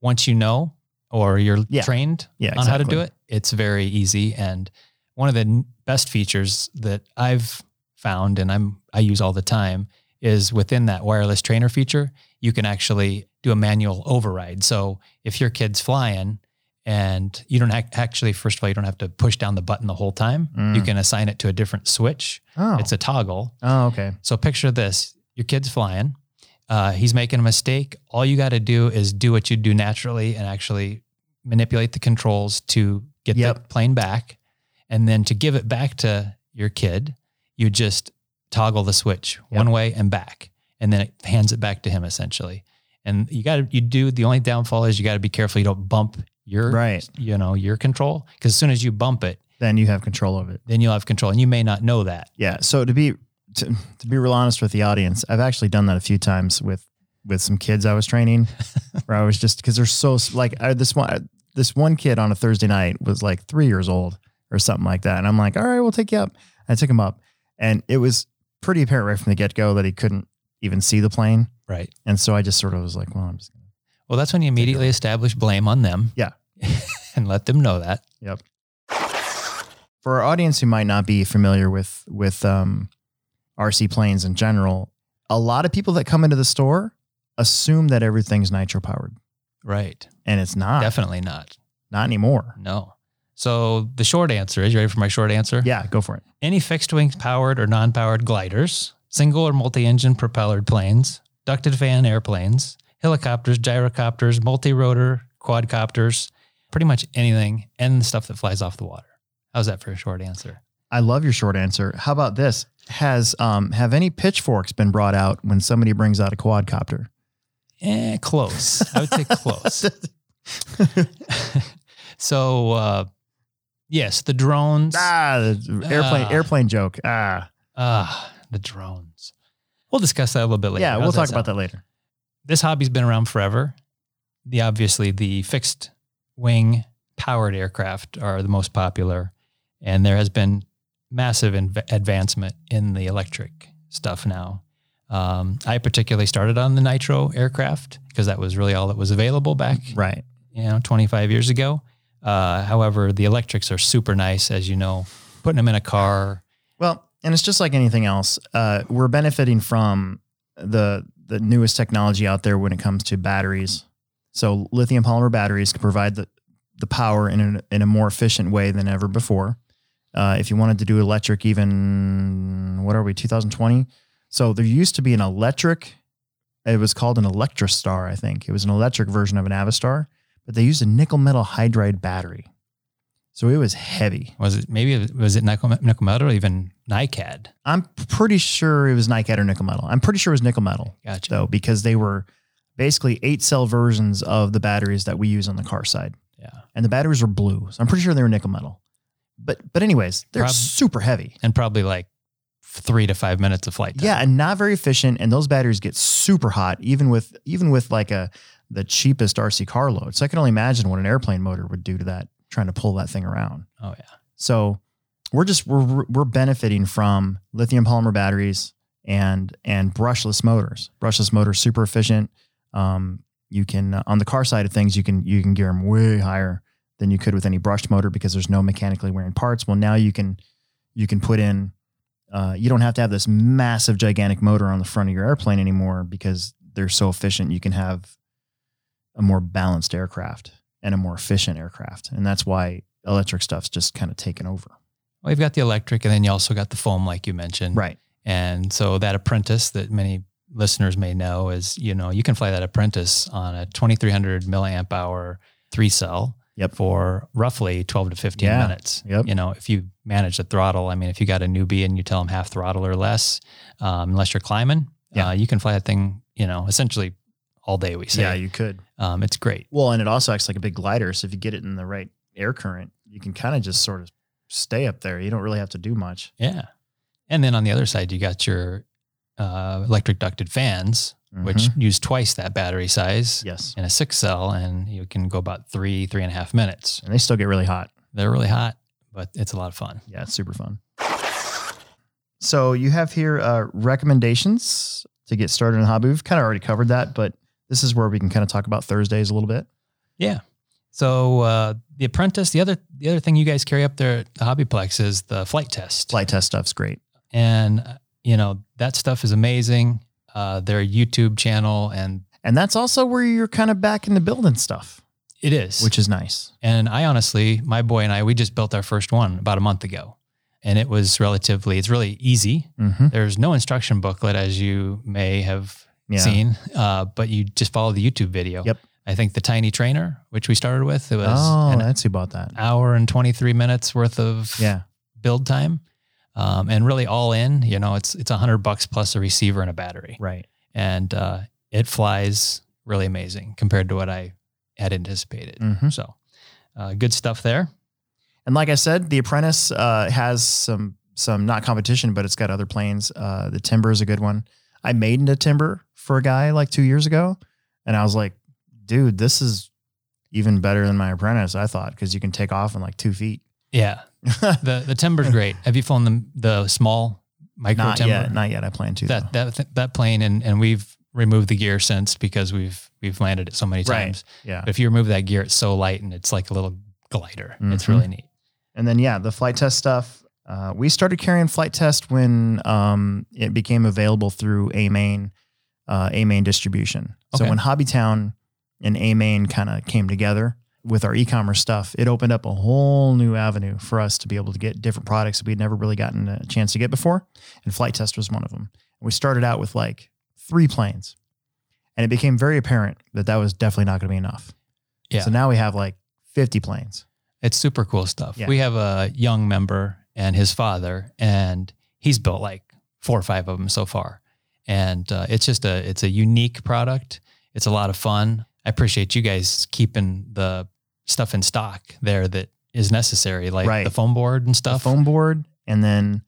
once you know or you're trained on how to do it, it's very easy. And one of the best features that I've found and I use all the time is within that wireless trainer feature, you can actually do a manual override. So if your kid's flying, and you don't actually, first of all, you don't have to push down the button the whole time. Mm. You can assign it to a different switch. Oh. It's a toggle. Oh, okay. So picture this, your kid's flying, he's making a mistake. All you got to do is do what you do naturally and actually manipulate the controls to get the plane back. And then to give it back to your kid, you just toggle the switch one way and back. And then it hands it back to him essentially. And the only downfall is you got to be careful you don't bump your control. Cause as soon as you bump it, then you have control of it. Then you'll have control and you may not know that. Yeah. So to be real honest with the audience, I've actually done that a few times with some kids I was training where I was just, cause they're so like this one kid on a Thursday night was like 3 years old or something like that. And I'm like, all right, we'll take you up. I took him up and it was pretty apparent right from the get go that he couldn't even see the plane. Right. And so I just sort of was like, well, I'm just going to. Well, that's when you immediately establish blame on them. Yeah. And let them know that. Yep. For our audience who might not be familiar with RC planes in general, a lot of people that come into the store assume that everything's nitro powered. Right. And it's not. Definitely not. Not anymore. No. So the short answer is, you ready for my short answer? Yeah, go for it. Any fixed wing powered or non-powered gliders, single or multi-engine propellered planes, ducted fan airplanes, helicopters, gyrocopters, multi-rotor, quadcopters, pretty much anything, and the stuff that flies off the water. How's that for a short answer? I love your short answer. How about this? Have any pitchforks been brought out when somebody brings out a quadcopter? Close. I would say close. So, yes, the drones. The airplane joke. The drones. We'll discuss that a little bit later. Yeah, we'll talk about that later. This hobby's been around forever. Obviously, the fixed wing powered aircraft are the most popular, and there has been massive advancement in the electric stuff now. I particularly started on the nitro aircraft because that was really all that was available back, 25 years ago. However, the electrics are super nice, as you know, putting them in a car. Well, and it's just like anything else. We're benefiting from the newest technology out there when it comes to batteries. So lithium polymer batteries can provide the power in a more efficient way than ever before. If you wanted to do electric, 2020? So there used to be an electric, it was called an Electrostar, I think. It was an electric version of an Avastar, but they used a nickel metal hydride battery. So it was heavy. Was it nickel metal or even NiCad? I'm pretty sure it was NiCad or nickel metal. Gotcha. Though, because they were basically 8-cell versions of the batteries that we use on the car side. Yeah. And the batteries were blue. So I'm pretty sure they were nickel metal. But anyways, they're super heavy. And probably like 3 to 5 minutes of flight time. Yeah, and not very efficient. And those batteries get super hot, even with like the cheapest RC car load. So I can only imagine what an airplane motor would do to that, trying to pull that thing around. Oh yeah. So we're benefiting from lithium polymer batteries and brushless motors. Brushless motors, super efficient. You can, on the car side of things, you can gear them way higher than you could with any brushed motor because there's no mechanically wearing parts. Well, now you can put in, you don't have to have this massive gigantic motor on the front of your airplane anymore because they're so efficient. You can have a more balanced aircraft and a more efficient aircraft. And that's why electric stuff's just kind of taken over. Well, you've got the electric and then you also got the foam, like you mentioned. Right. And so that Apprentice that many listeners may know is, you know, you can fly that Apprentice on a 2,300 milliamp hour 3-cell yep. for roughly 12 to 15 yeah. minutes. Yep. You know, if you manage the throttle, I mean, if you got a newbie and you tell them half throttle or less, unless you're climbing, yeah. You can fly that thing, you know, essentially all day, we say. Yeah, you could. It's great. Well, and it also acts like a big glider. So if you get it in the right air current, you can kind of just sort of stay up there. You don't really have to do much. Yeah. And then on the other side, you got your electric ducted fans, mm-hmm. which use twice that battery size yes. in a 6-cell, and you can go about 3.5 minutes. And they still get really hot. They're really hot, but it's a lot of fun. Yeah, it's super fun. So you have here recommendations to get started in the hobby. We've kind of already covered that, but this is where we can kind of talk about Thursdays a little bit. Yeah. So the Apprentice, the other thing you guys carry up there at the Hobbyplex is the Flight Test. Flight Test stuff's great. And, you know, that stuff is amazing. Their YouTube channel. And that's also where you're kind of back in the building stuff. It is. Which is nice. And I honestly, my boy and I, we just built our first one about a month ago. And it was it's really easy. Mm-hmm. There's no instruction booklet, as you may have seen, but you just follow the YouTube video. Yep. I think the Tiny Trainer, which we started with, it was an hour and 23 minutes worth of build time. And really all in, you know, it's $100 plus a receiver and a battery. Right. And it flies really amazing compared to what I had anticipated. Mm-hmm. So good stuff there. And like I said, the Apprentice has some not competition, but it's got other planes. The Timber is a good one. I made a Timber for a guy like 2 years ago, and I was like, dude, this is even better than my Apprentice, I thought, because you can take off in like 2 feet. Yeah. The Timber's great. Have you flown the small micro Timber? Not yet. I plan to. That plane, and we've removed the gear since because we've landed it so many times. Right. Yeah. But if you remove that gear, it's so light and it's like a little glider. Mm-hmm. It's really neat. And then, the Flight Test stuff. We started carrying Flight Test when it became available through A-Main, A-Main distribution. Okay. So when Hobbytown and A-Main kind of came together with our e-commerce stuff, it opened up a whole new avenue for us to be able to get different products that we'd never really gotten a chance to get before. And Flight Test was one of them. And we started out with like 3 planes, and it became very apparent that was definitely not going to be enough. Yeah. So now we have like 50 planes. It's super cool stuff. Yeah. We have a young member and his father, and he's built like 4 or 5 of them so far. And it's a unique product. It's a lot of fun. I appreciate you guys keeping the stuff in stock there that is necessary, like the foam board and stuff. The foam board, and then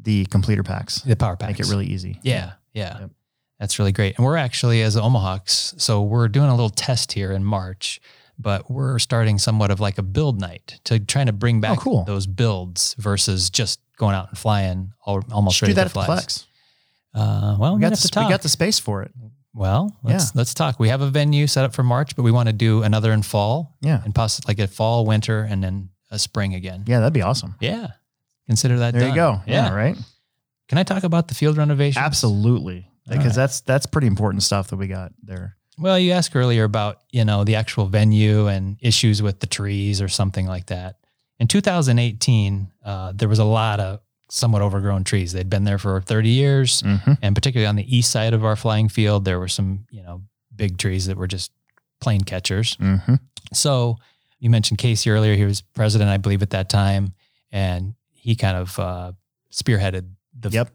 the completer packs. The power packs. Make it really easy. Yeah, yeah. Yep. That's really great. And we're actually, as OmaHawks, so we're doing a little test here in March, but we're starting somewhat of like a build night to trying to bring back those builds versus just going out and flying almost ready to fly. Should do that at Flex. We got the space for it. Well, let's talk. We have a venue set up for March, but we want to do another in fall. Yeah. And possibly like a fall, winter, and then a spring again. Yeah, that'd be awesome. Yeah. Consider that there done. There you go. Yeah. Right. Can I talk about the field renovation? Absolutely. Because that's pretty important stuff that we got there. Well, you asked earlier about, you know, the actual venue and issues with the trees or something like that. In 2018, there was a lot of somewhat overgrown trees. They'd been there for 30 years. Mm-hmm. And particularly on the east side of our flying field, there were some, you know, big trees that were just plane catchers. Mm-hmm. So you mentioned Casey earlier. He was president, I believe, at that time. And he kind of spearheaded the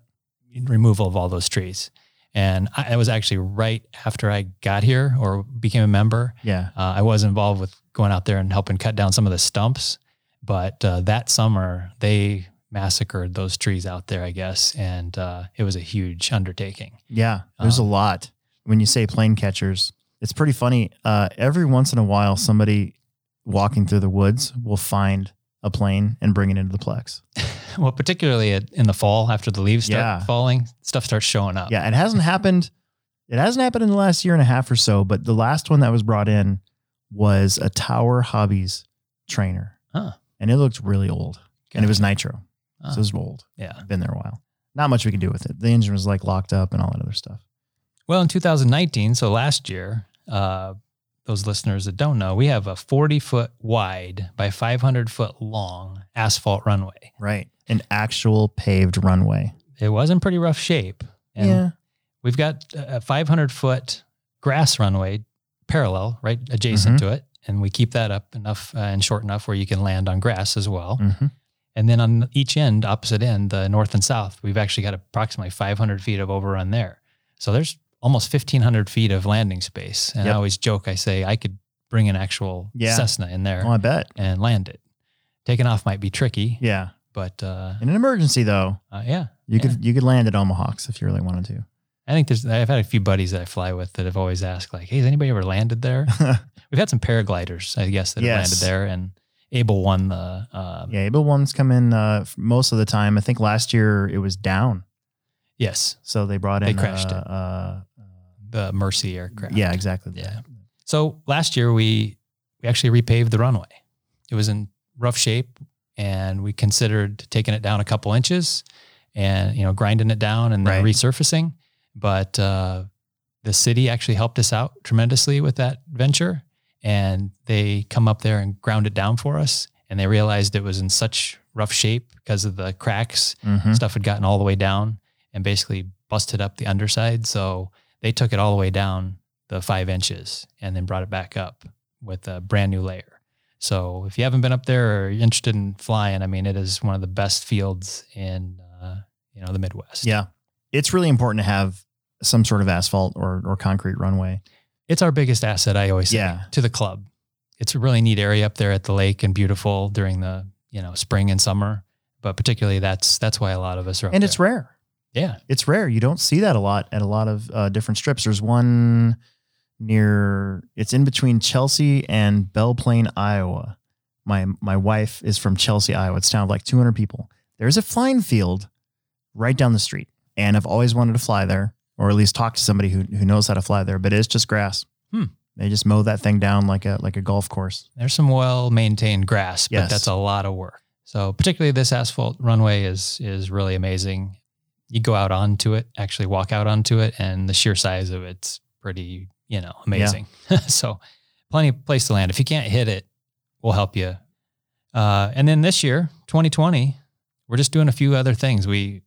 removal of all those trees. And I was actually right after I got here or became a member. Yeah. I was involved with going out there and helping cut down some of the stumps. But that summer, they massacred those trees out there, I guess. And it was a huge undertaking. Yeah, there's a lot. When you say plane catchers, it's pretty funny. Every once in a while, somebody walking through the woods will find a plane and bring it into the Plex. Well, particularly in the fall after the leaves start falling, stuff starts showing up. Yeah, it hasn't happened. It hasn't happened in the last year and a half or so, but the last one that was brought in was a Tower Hobbies trainer. Huh. And it looked really old. Okay. And it was nitro. So it was old. Yeah. Been there a while. Not much we could do with it. The engine was like locked up and all that other stuff. Well, in 2019, so last year, those listeners that don't know, we have a 40-foot wide by 500-foot long asphalt runway. Right. An actual paved runway. it was in pretty rough shape. And yeah. We've got a 500-foot grass runway parallel, right, adjacent to it. And we keep that up enough and short enough where you can land on grass as well. Mm-hmm. And then on each end, opposite end, the north and south, we've actually got approximately 500 feet of overrun there. So there's almost 1,500 feet of landing space. And I always joke, I say, I could bring an actual Cessna in there and land it. Taking off might be tricky. Yeah. But in an emergency, though, you could land at OmaHawks if you really wanted to. I think I've had a few buddies that I fly with that have always asked, like, hey, has anybody ever landed there? We've had some paragliders, I guess, that have landed there, and Able One. Able One's come in most of the time. I think last year it was down. Yes. So they brought in. They crashed it. The Mercy aircraft. Yeah, exactly. Yeah. That. So last year we actually repaved the runway. It was in rough shape, and we considered taking it down a couple inches and, you know, grinding it down and then resurfacing. But the city actually helped us out tremendously with that venture, and they come up there and ground it down for us. And they realized it was in such rough shape because of the cracks, stuff had gotten all the way down and basically busted up the underside. So they took it all the way down the 5 inches and then brought it back up with a brand new layer. So if you haven't been up there or you're interested in flying, I mean, it is one of the best fields in, the Midwest. Yeah. It's really important to have some sort of asphalt or concrete runway. It's our biggest asset, I always say, to the club. It's a really neat area up there at the lake and beautiful during the, spring and summer. But particularly that's why a lot of us are up there. And it's rare. Yeah. It's rare. You don't see that a lot at a lot of different strips. There's one near, it's in between Chelsea and Belle Plaine, Iowa. My wife is from Chelsea, Iowa. It's a town of like 200 people. There's a flying field right down the street. And I've always wanted to fly there, or at least talk to somebody who knows how to fly there. But it's just grass. They just mow that thing down like a golf course. There's some well-maintained grass, but that's a lot of work. So particularly this asphalt runway is really amazing. You go out onto it, actually walk out onto it, and the sheer size of it's pretty, amazing. Yeah. So plenty of place to land. If you can't hit it, we'll help you. And then this year, 2020, we're just doing a few other things. We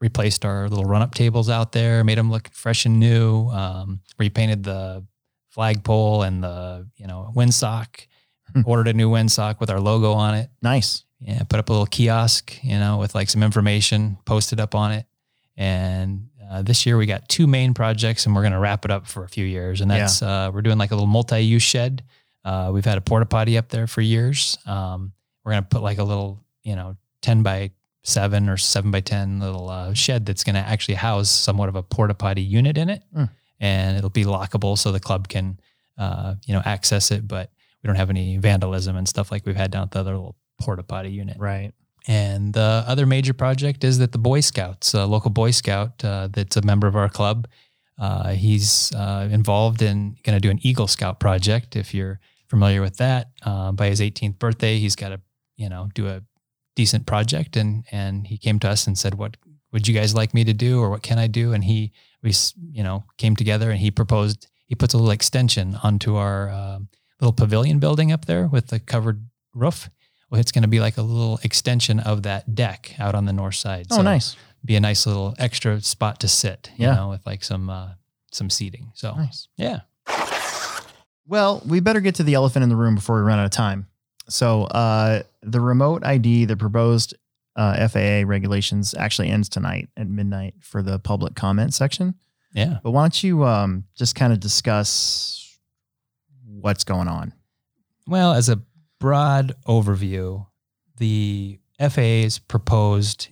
replaced our little run-up tables out there, made them look fresh and new, repainted the flagpole and the, windsock, ordered a new windsock with our logo on it. Nice. Yeah, put up a little kiosk, with like some information posted up on it. And this year we got 2 main projects, and we're going to wrap it up for a few years. And that's, we're doing like a little multi-use shed. We've had a porta potty up there for years. We're going to put like a little, 10 by 7 or 7 by 10 little shed that's going to actually house somewhat of a porta potty unit in it. And it'll be lockable so the club can, access it, but we don't have any vandalism and stuff like we've had down at the other little porta potty unit. Right. And the other major project is that the Boy Scouts, a local Boy Scout that's a member of our club, he's involved in going to do an Eagle Scout project. If you're familiar with that, by his 18th birthday, he's got to, do a decent project, and he came to us and said, what would you guys like me to do, or what can I do? And we came together, and he puts a little extension onto our little pavilion building up there with the covered roof. Well, it's going to be like a little extension of that deck out on the north side. So nice. Be a nice little extra spot to sit, with like some seating. So nice. Yeah. Well, we better get to the elephant in the room before we run out of time. So the remote ID, the proposed FAA regulations, actually ends tonight at midnight for the public comment section. Yeah. But why don't you just kind of discuss what's going on? Well, as a broad overview, the FAA's proposed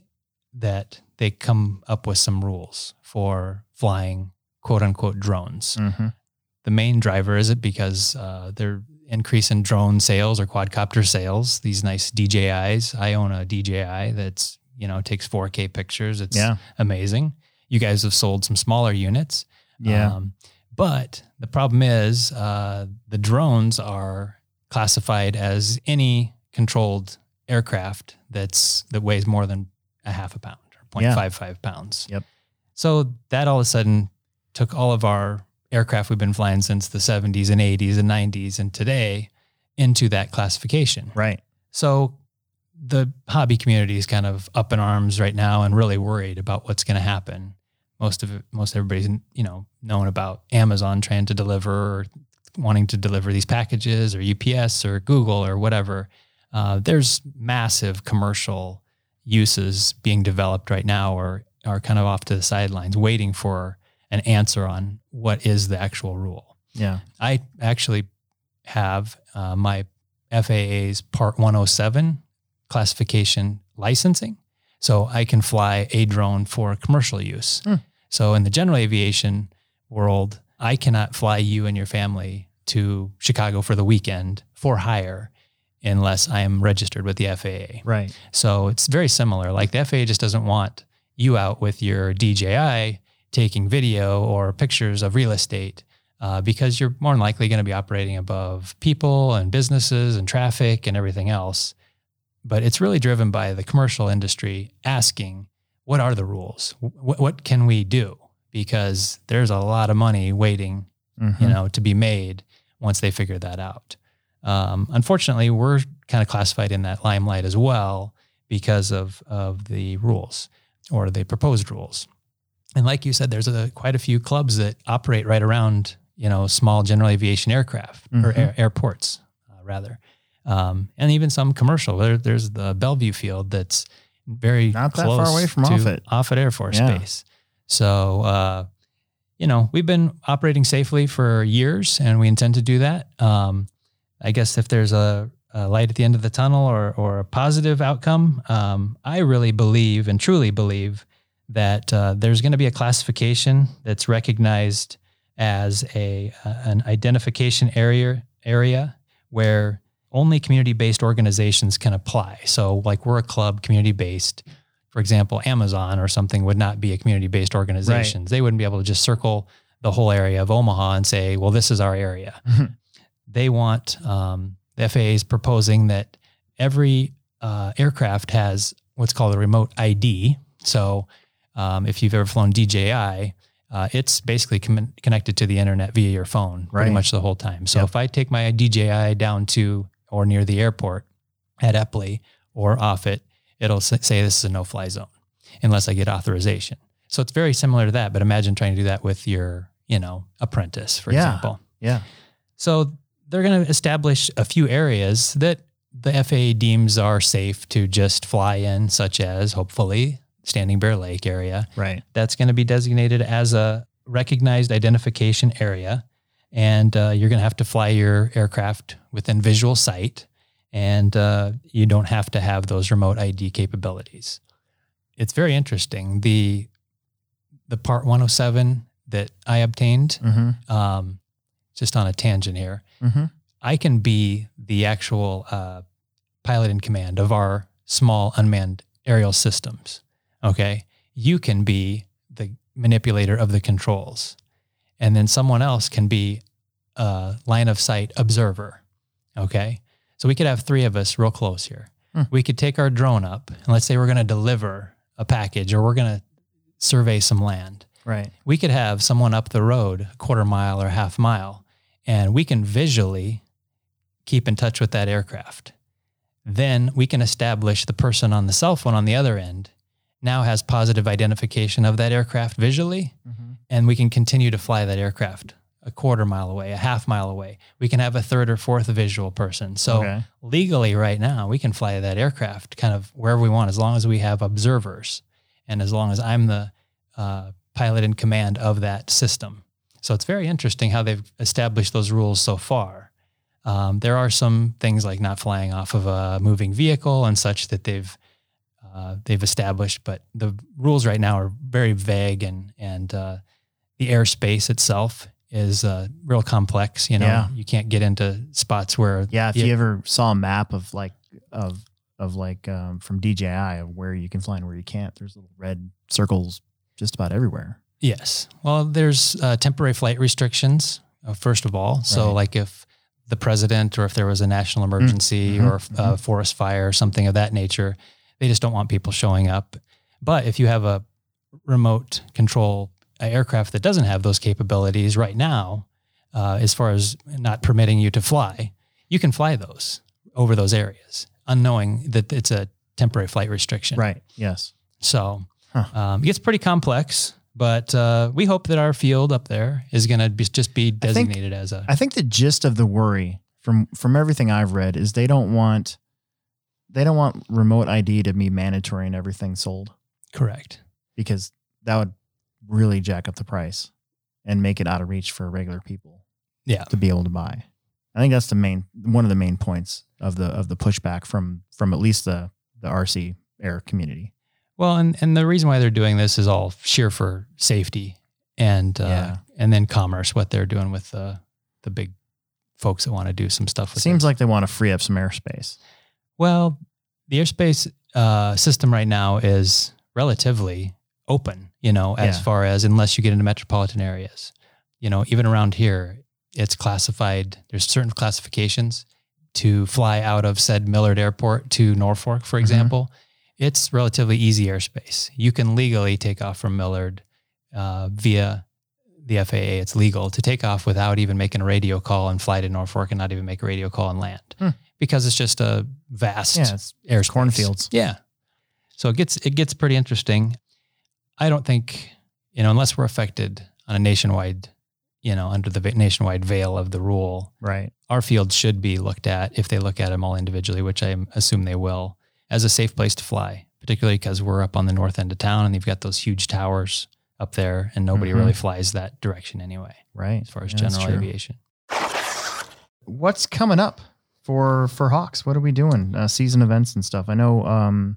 that they come up with some rules for flying quote-unquote drones. Mm-hmm. The main driver is it because they're increase in drone sales or quadcopter sales, these nice DJIs. I own a DJI that's, takes 4K pictures. It's amazing. You guys have sold some smaller units. Yeah. But the problem is the drones are classified as any controlled aircraft that weighs more than a half a pound or 0.55 pounds. Yep. So that all of a sudden took all of our aircraft we've been flying since the 70s and 80s and 90s and today into that classification. Right. So the hobby community is kind of up in arms right now and really worried about what's going to happen. Most everybody's, you know, knowing about Amazon trying to deliver or wanting to deliver these packages, or UPS or Google or whatever. There's massive commercial uses being developed right now, or are kind of off to the sidelines waiting for an answer on what is the actual rule. Yeah. I actually have my FAA's Part 107 classification licensing. So I can fly a drone for commercial use. Mm. So in the general aviation world, I cannot fly you and your family to Chicago for the weekend for hire unless I am registered with the FAA. Right. So it's very similar. Like the FAA just doesn't want you out with your DJI taking video or pictures of real estate because you're more than likely going to be operating above people and businesses and traffic and everything else. But it's really driven by the commercial industry asking, what are the rules? What can we do? Because there's a lot of money waiting, mm-hmm. you know, to be made once they figure that out. Unfortunately, we're kind of classified in that limelight as well because of the rules or the proposed rules. And like you said, there's quite a few clubs that operate right around, you know, small general aviation aircraft mm-hmm. or airports rather. And even some commercial. There's the Bellevue Field that's very not that close far away from Offutt Air Force yeah. Base. So, you know, we've been operating safely for years, and we intend to do that. I guess if there's a light at the end of the tunnel or a positive outcome, I really believe and truly believe that there's going to be a classification that's recognized as an identification area where only community-based organizations can apply. So like we're a club, community-based. For example, Amazon or something would not be a community-based organization. Right. They wouldn't be able to just circle the whole area of Omaha and say, well, this is our area. Mm-hmm. They want, the FAA is proposing that every aircraft has what's called a remote ID. So if you've ever flown DJI, it's basically connected to the internet via your phone pretty much the whole time. So if I take my DJI down to or near the airport at Epley or Offutt, it'll say this is a no-fly zone unless I get authorization. So it's very similar to that, but imagine trying to do that with your, you know, Apprentice, for example. Yeah. So they're going to establish a few areas that the FAA deems are safe to just fly in, such as, hopefully, Standing Bear Lake area. Right. That's going to be designated as a recognized identification area. And you're going to have to fly your aircraft within visual sight, and you don't have to have those remote ID capabilities. It's very interesting. The Part 107 that I obtained, mm-hmm. Just on a tangent here, mm-hmm. I can be the actual pilot in command of our small unmanned aerial systems, okay? You can be the manipulator of the controls. And then someone else can be a line of sight observer. Okay. So we could have three of us real close here. Hmm. We could take our drone up, and let's say we're going to deliver a package or we're going to survey some land. Right. We could have someone up the road, a quarter mile or half mile, and we can visually keep in touch with that aircraft. Then we can establish the person on the cell phone on the other end now has positive identification of that aircraft visually. Mm-hmm. And we can continue to fly that aircraft a quarter mile away, a half mile away. We can have a third or fourth visual person. So legally right now, we can fly that aircraft kind of wherever we want, as long as we have observers and as long as I'm the pilot in command of that system. So it's very interesting how they've established those rules so far. There are some things like not flying off of a moving vehicle and such that they've established, but the rules right now are very vague and the airspace itself is real complex. You know, you can't get into spots where. Yeah. If you ever saw a map of from DJI of where you can fly and where you can't, there's little red circles just about everywhere. Yes. Well, there's temporary flight restrictions, first of all. So like if the president or if there was a national emergency mm-hmm, or a forest fire or something of that nature, they just don't want people showing up. But if you have a remote control aircraft that doesn't have those capabilities right now, as far as not permitting you to fly, you can fly those over those areas. unknowing that it's a temporary flight restriction. Right. Yes. So it gets pretty complex, but we hope that our field up there is going to just be designated as a... I think the gist of the worry from everything I've read is they don't want remote ID to be mandatory in everything sold. Correct. Because that would really jack up the price and make it out of reach for regular people. Yeah. To be able to buy. I think that's one of the main points of the pushback from at least the RC air community. Well, and the reason why they're doing this is all sheer for safety and then commerce, what they're doing with the big folks that want to do some stuff with it. Seems like they want to free up some airspace. Well, the airspace system right now is relatively open, as far as, unless you get into metropolitan areas, even around here, it's classified. There's certain classifications to fly out of said Millard Airport to Norfolk, for example. Mm-hmm. It's relatively easy airspace. You can legally take off from Millard via the FAA. It's legal to take off without even making a radio call and fly to Norfolk and not even make a radio call and land because it's just a vast airspace. Cornfields. Yeah. So it gets pretty interesting. I don't think, unless we're affected on a nationwide, under the nationwide veil of the rule, right? Our fields should be looked at, if they look at them all individually, which I assume they will, as a safe place to fly, particularly because we're up on the north end of town and you've got those huge towers up there and nobody really flies that direction anyway. Right. As far as general aviation. What's coming up for Hawks? What are we doing? Season events and stuff. I know,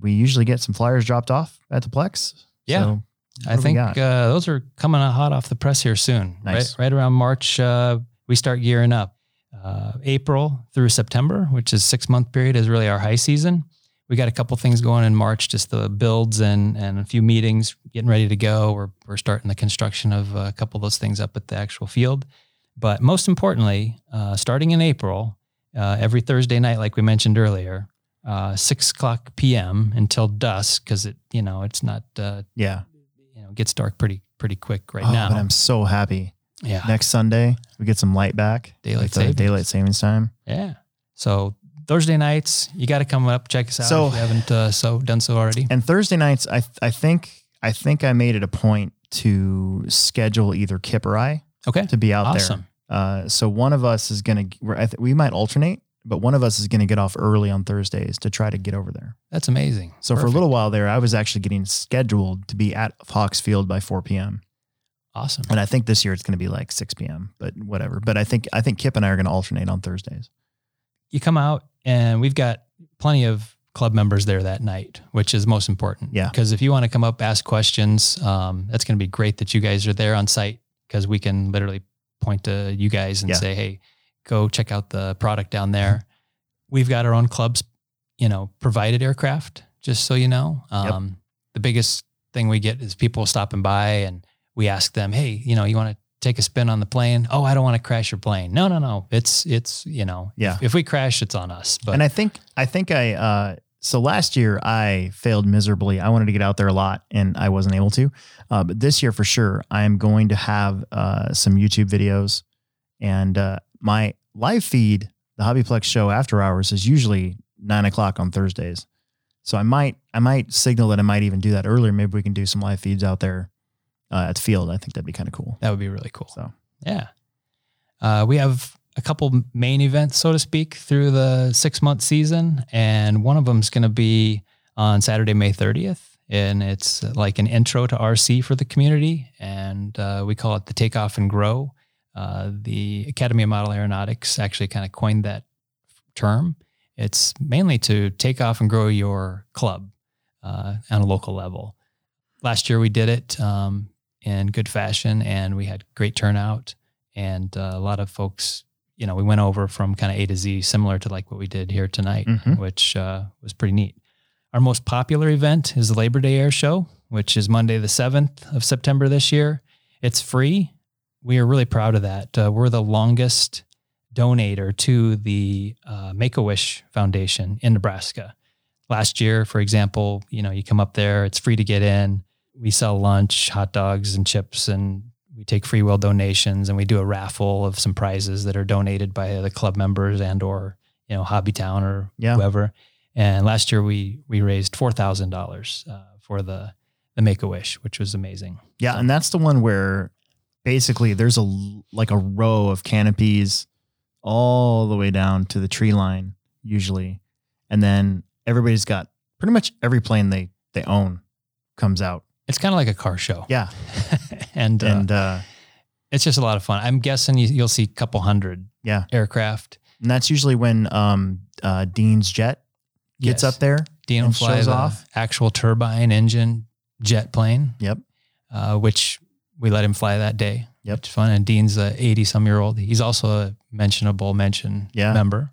we usually get some flyers dropped off at the Plex. Yeah. So I think those are coming hot off the press here soon. Nice. Right around March, we start gearing up. April through September, which is 6-month period, is really our high season. We got a couple things going in March, just the builds and a few meetings, getting ready to go. We're starting the construction of a couple of those things up at the actual field. But most importantly, starting in April, every Thursday night, like we mentioned earlier, 6:00 p.m. until dusk, because it's not gets dark pretty quick now. But I'm so happy. Yeah. Next Sunday we get some light back. Daylight savings time. Yeah. So Thursday nights, you got to come up, check us out if you haven't done so already. And Thursday nights, I think I made it a point to schedule either Kip or I to be out there. So one of us is going to, we might alternate. But one of us is going to get off early on Thursdays to try to get over there. That's amazing. So for a little while there, I was actually getting scheduled to be at Hawks Field by 4 p.m. Awesome. And I think this year it's going to be like 6 p.m., but whatever. But I think Kip and I are going to alternate on Thursdays. You come out and we've got plenty of club members there that night, which is most important. Yeah. Because if you want to come up, ask questions, that's going to be great that you guys are there on site, because we can literally point to you guys and say, hey, go check out the product down there. We've got our own clubs, provided aircraft, just so you know. The biggest thing we get is people stopping by and we ask them, hey, you want to take a spin on the plane? Oh, I don't want to crash your plane. No. It's if we crash, it's on us. But, and I think last year I failed miserably. I wanted to get out there a lot and I wasn't able to, but this year for sure, I am going to have, some YouTube videos and, my live feed, the Hobbyplex show after hours, is usually 9:00 on Thursdays. So I might signal that I might even do that earlier. Maybe we can do some live feeds out there at the field. I think that'd be kind of cool. That would be really cool. So yeah. We have a couple main events, so to speak, through the 6-month season. And one of them is going to be on Saturday, May 30th. And it's like an intro to RC for the community. And we call it the Take Off and Grow. The Academy of Model Aeronautics actually kind of coined that term. It's mainly to take off and grow your club on a local level. Last year we did it in good fashion and we had great turnout and a lot of folks, we went over from kind of A to Z, similar to like what we did here tonight, which was pretty neat. Our most popular event is the Labor Day Air Show, which is Monday the 7th of September this year. It's free. We are really proud of that. We're the longest donator to the Make-A-Wish Foundation in Nebraska. Last year, for example, you come up there, it's free to get in. We sell lunch, hot dogs and chips, and we take free will donations, and we do a raffle of some prizes that are donated by the club members and or you know, Hobbytown or whoever. And last year we raised $4,000 for the Make-A-Wish, which was amazing. Yeah. So. And that's the one where basically there's a row of canopies all the way down to the tree line usually. And then everybody's got pretty much every plane they own comes out. It's kind of like a car show. Yeah. and it's just a lot of fun. I'm guessing you'll see a couple hundred aircraft. And that's usually when Dean's jet gets up there. Dean will fly off actual turbine engine jet plane. Yep. Which we let him fly that day. Yep. It's fun. And Dean's a 80-some-year-old. He's also a mention member.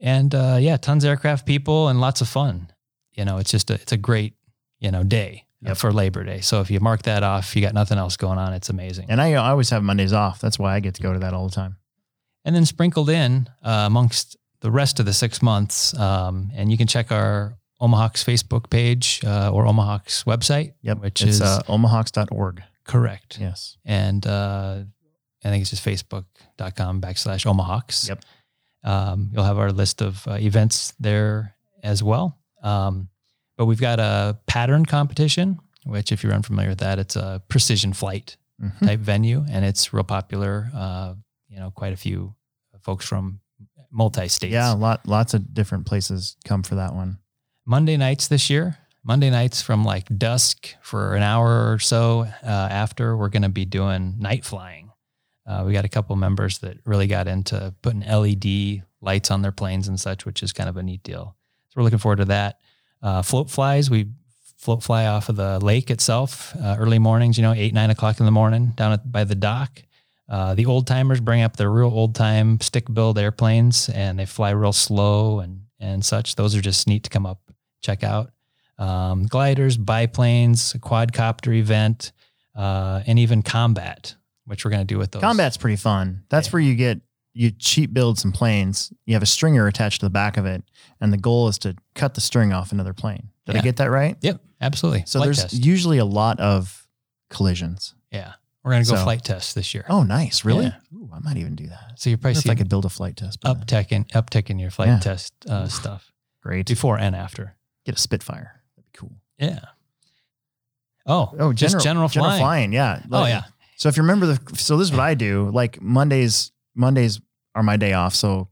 And tons of aircraft people and lots of fun. You know, it's just it's a great, you know, day for Labor Day. So if you mark that off, you got nothing else going on. It's amazing. And I always have Mondays off. That's why I get to go to that all the time. And then sprinkled in amongst the rest of the 6 months. And you can check our OmaHawks Facebook page or OmaHawks website, which is omahawks.org. Correct. Yes. And I think it's just facebook.com/OmaHawks. Yep. You'll have our list of events there as well. But we've got a pattern competition, which if you're unfamiliar with that, it's a precision flight type venue, and it's real popular. Quite a few folks from multi-states. Yeah, lots of different places come for that one. Monday nights this year, from like dusk for an hour or so after, we're going to be doing night flying. We got a couple members that really got into putting LED lights on their planes and such, which is kind of a neat deal. So we're looking forward to that. Float flies, we float fly off of the lake itself early mornings, 8, 9 o'clock in the morning down by the dock. The old timers bring up their real old time stick build airplanes and they fly real slow and such. Those are just neat to come up, check out. Gliders, biplanes, a quadcopter event, and even combat, which we're going to do with those. Combat's pretty fun. That's where you cheap build some planes. You have a stringer attached to the back of it. And the goal is to cut the string off another plane. Did I get that right? Yep, absolutely. So there's usually a lot of collisions. Yeah. We're going to go flight test this year. Oh, nice. Really? Yeah. Ooh, I might even do that. So you're probably if I could build a flight test. Upticking your flight test stuff. Great. Before and after. Get a Spitfire. That'd be cool. Yeah. Oh, just general flying. Yeah. Like, oh, yeah. So if you remember so this is what I do. Like Mondays are my day off. So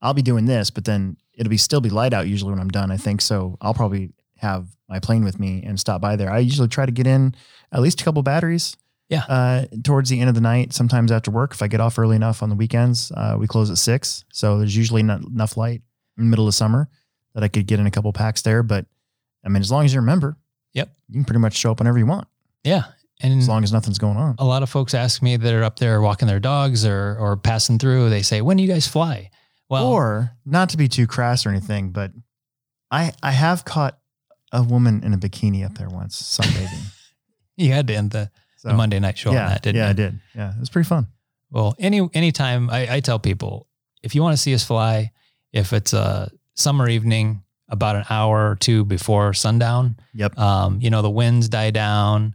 I'll be doing this, but then it'll still be light out usually when I'm done, I think. So I'll probably have my plane with me and stop by there. I usually try to get in at least a couple batteries towards the end of the night, sometimes after work. If I get off early enough on the weekends, we close at 6. So there's usually not enough light in the middle of summer that I could get in a couple packs there. But I mean, as long as you remember, you can pretty much show up whenever you want. Yeah. And as long as nothing's going on. A lot of folks ask me that are up there walking their dogs or passing through. They say, when do you guys fly? Well, or not to be too crass or anything, but I have caught a woman in a bikini up there once sunbathing. You had to end the Monday night show on that, didn't you? Yeah, I did. Yeah, it was pretty fun. Well, anytime I tell people, if you want to see us fly, if it's a summer evening, about an hour or two before sundown, the winds die down.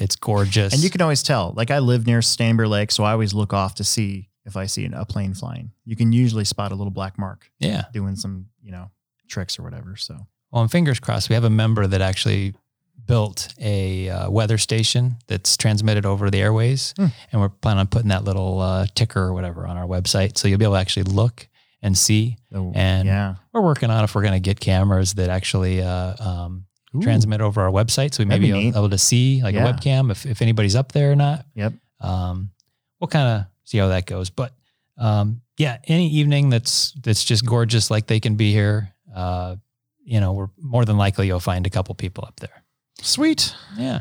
It's gorgeous. And you can always tell, like I live near Standing Bear Lake, so I always look off to see if I see a plane flying. You can usually spot a little black mark doing some, tricks or whatever. So, well, and fingers crossed, we have a member that actually built a weather station that's transmitted over the airways. And we're planning on putting that little ticker or whatever on our website. So you'll be able to actually look and see. Oh, and we're working on if we're going to get cameras that actually, transmit over our website. So we may be able to see like a webcam if anybody's up there or not. Yep. We'll kind of see how that goes, but, any evening that's just gorgeous. Like they can be here. We're more than likely you'll find a couple people up there. Sweet. Yeah.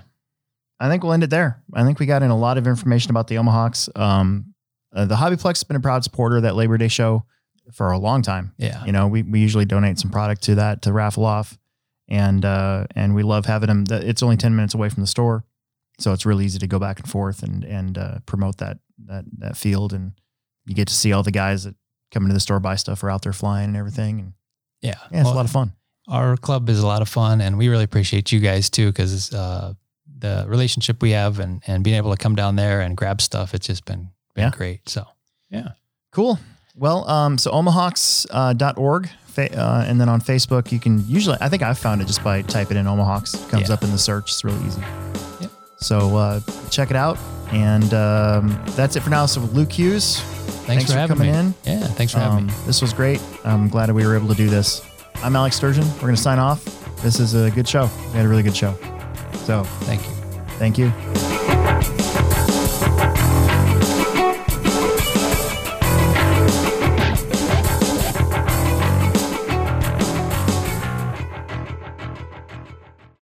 I think we'll end it there. I think we got in a lot of information about the OmaHawks. The Hobbyplex has been a proud supporter of that Labor Day show for a long time. Yeah. We usually donate some product to that, to raffle off. And we love having them. It's only 10 minutes away from the store. So it's really easy to go back and forth and promote that field. And you get to see all the guys that come into the store, buy stuff, are out there flying and everything. And it's a lot of fun. Our club is a lot of fun, and we really appreciate you guys too. 'Cause, the relationship we have and being able to come down there and grab stuff, it's just been great. So, yeah. Cool. Well, so omahawks.org. And then on Facebook, you can usually, I think I found it just by typing in OmaHawks. It comes up in the search. It's really easy. Yep. So check it out. And that's it for now. So Luke Hughes, thanks for having coming me. In. Yeah, thanks for having me. This was great. I'm glad that we were able to do this. I'm Alex Sturgeon. We're going to sign off. This is a good show. We had a really good show. So thank you.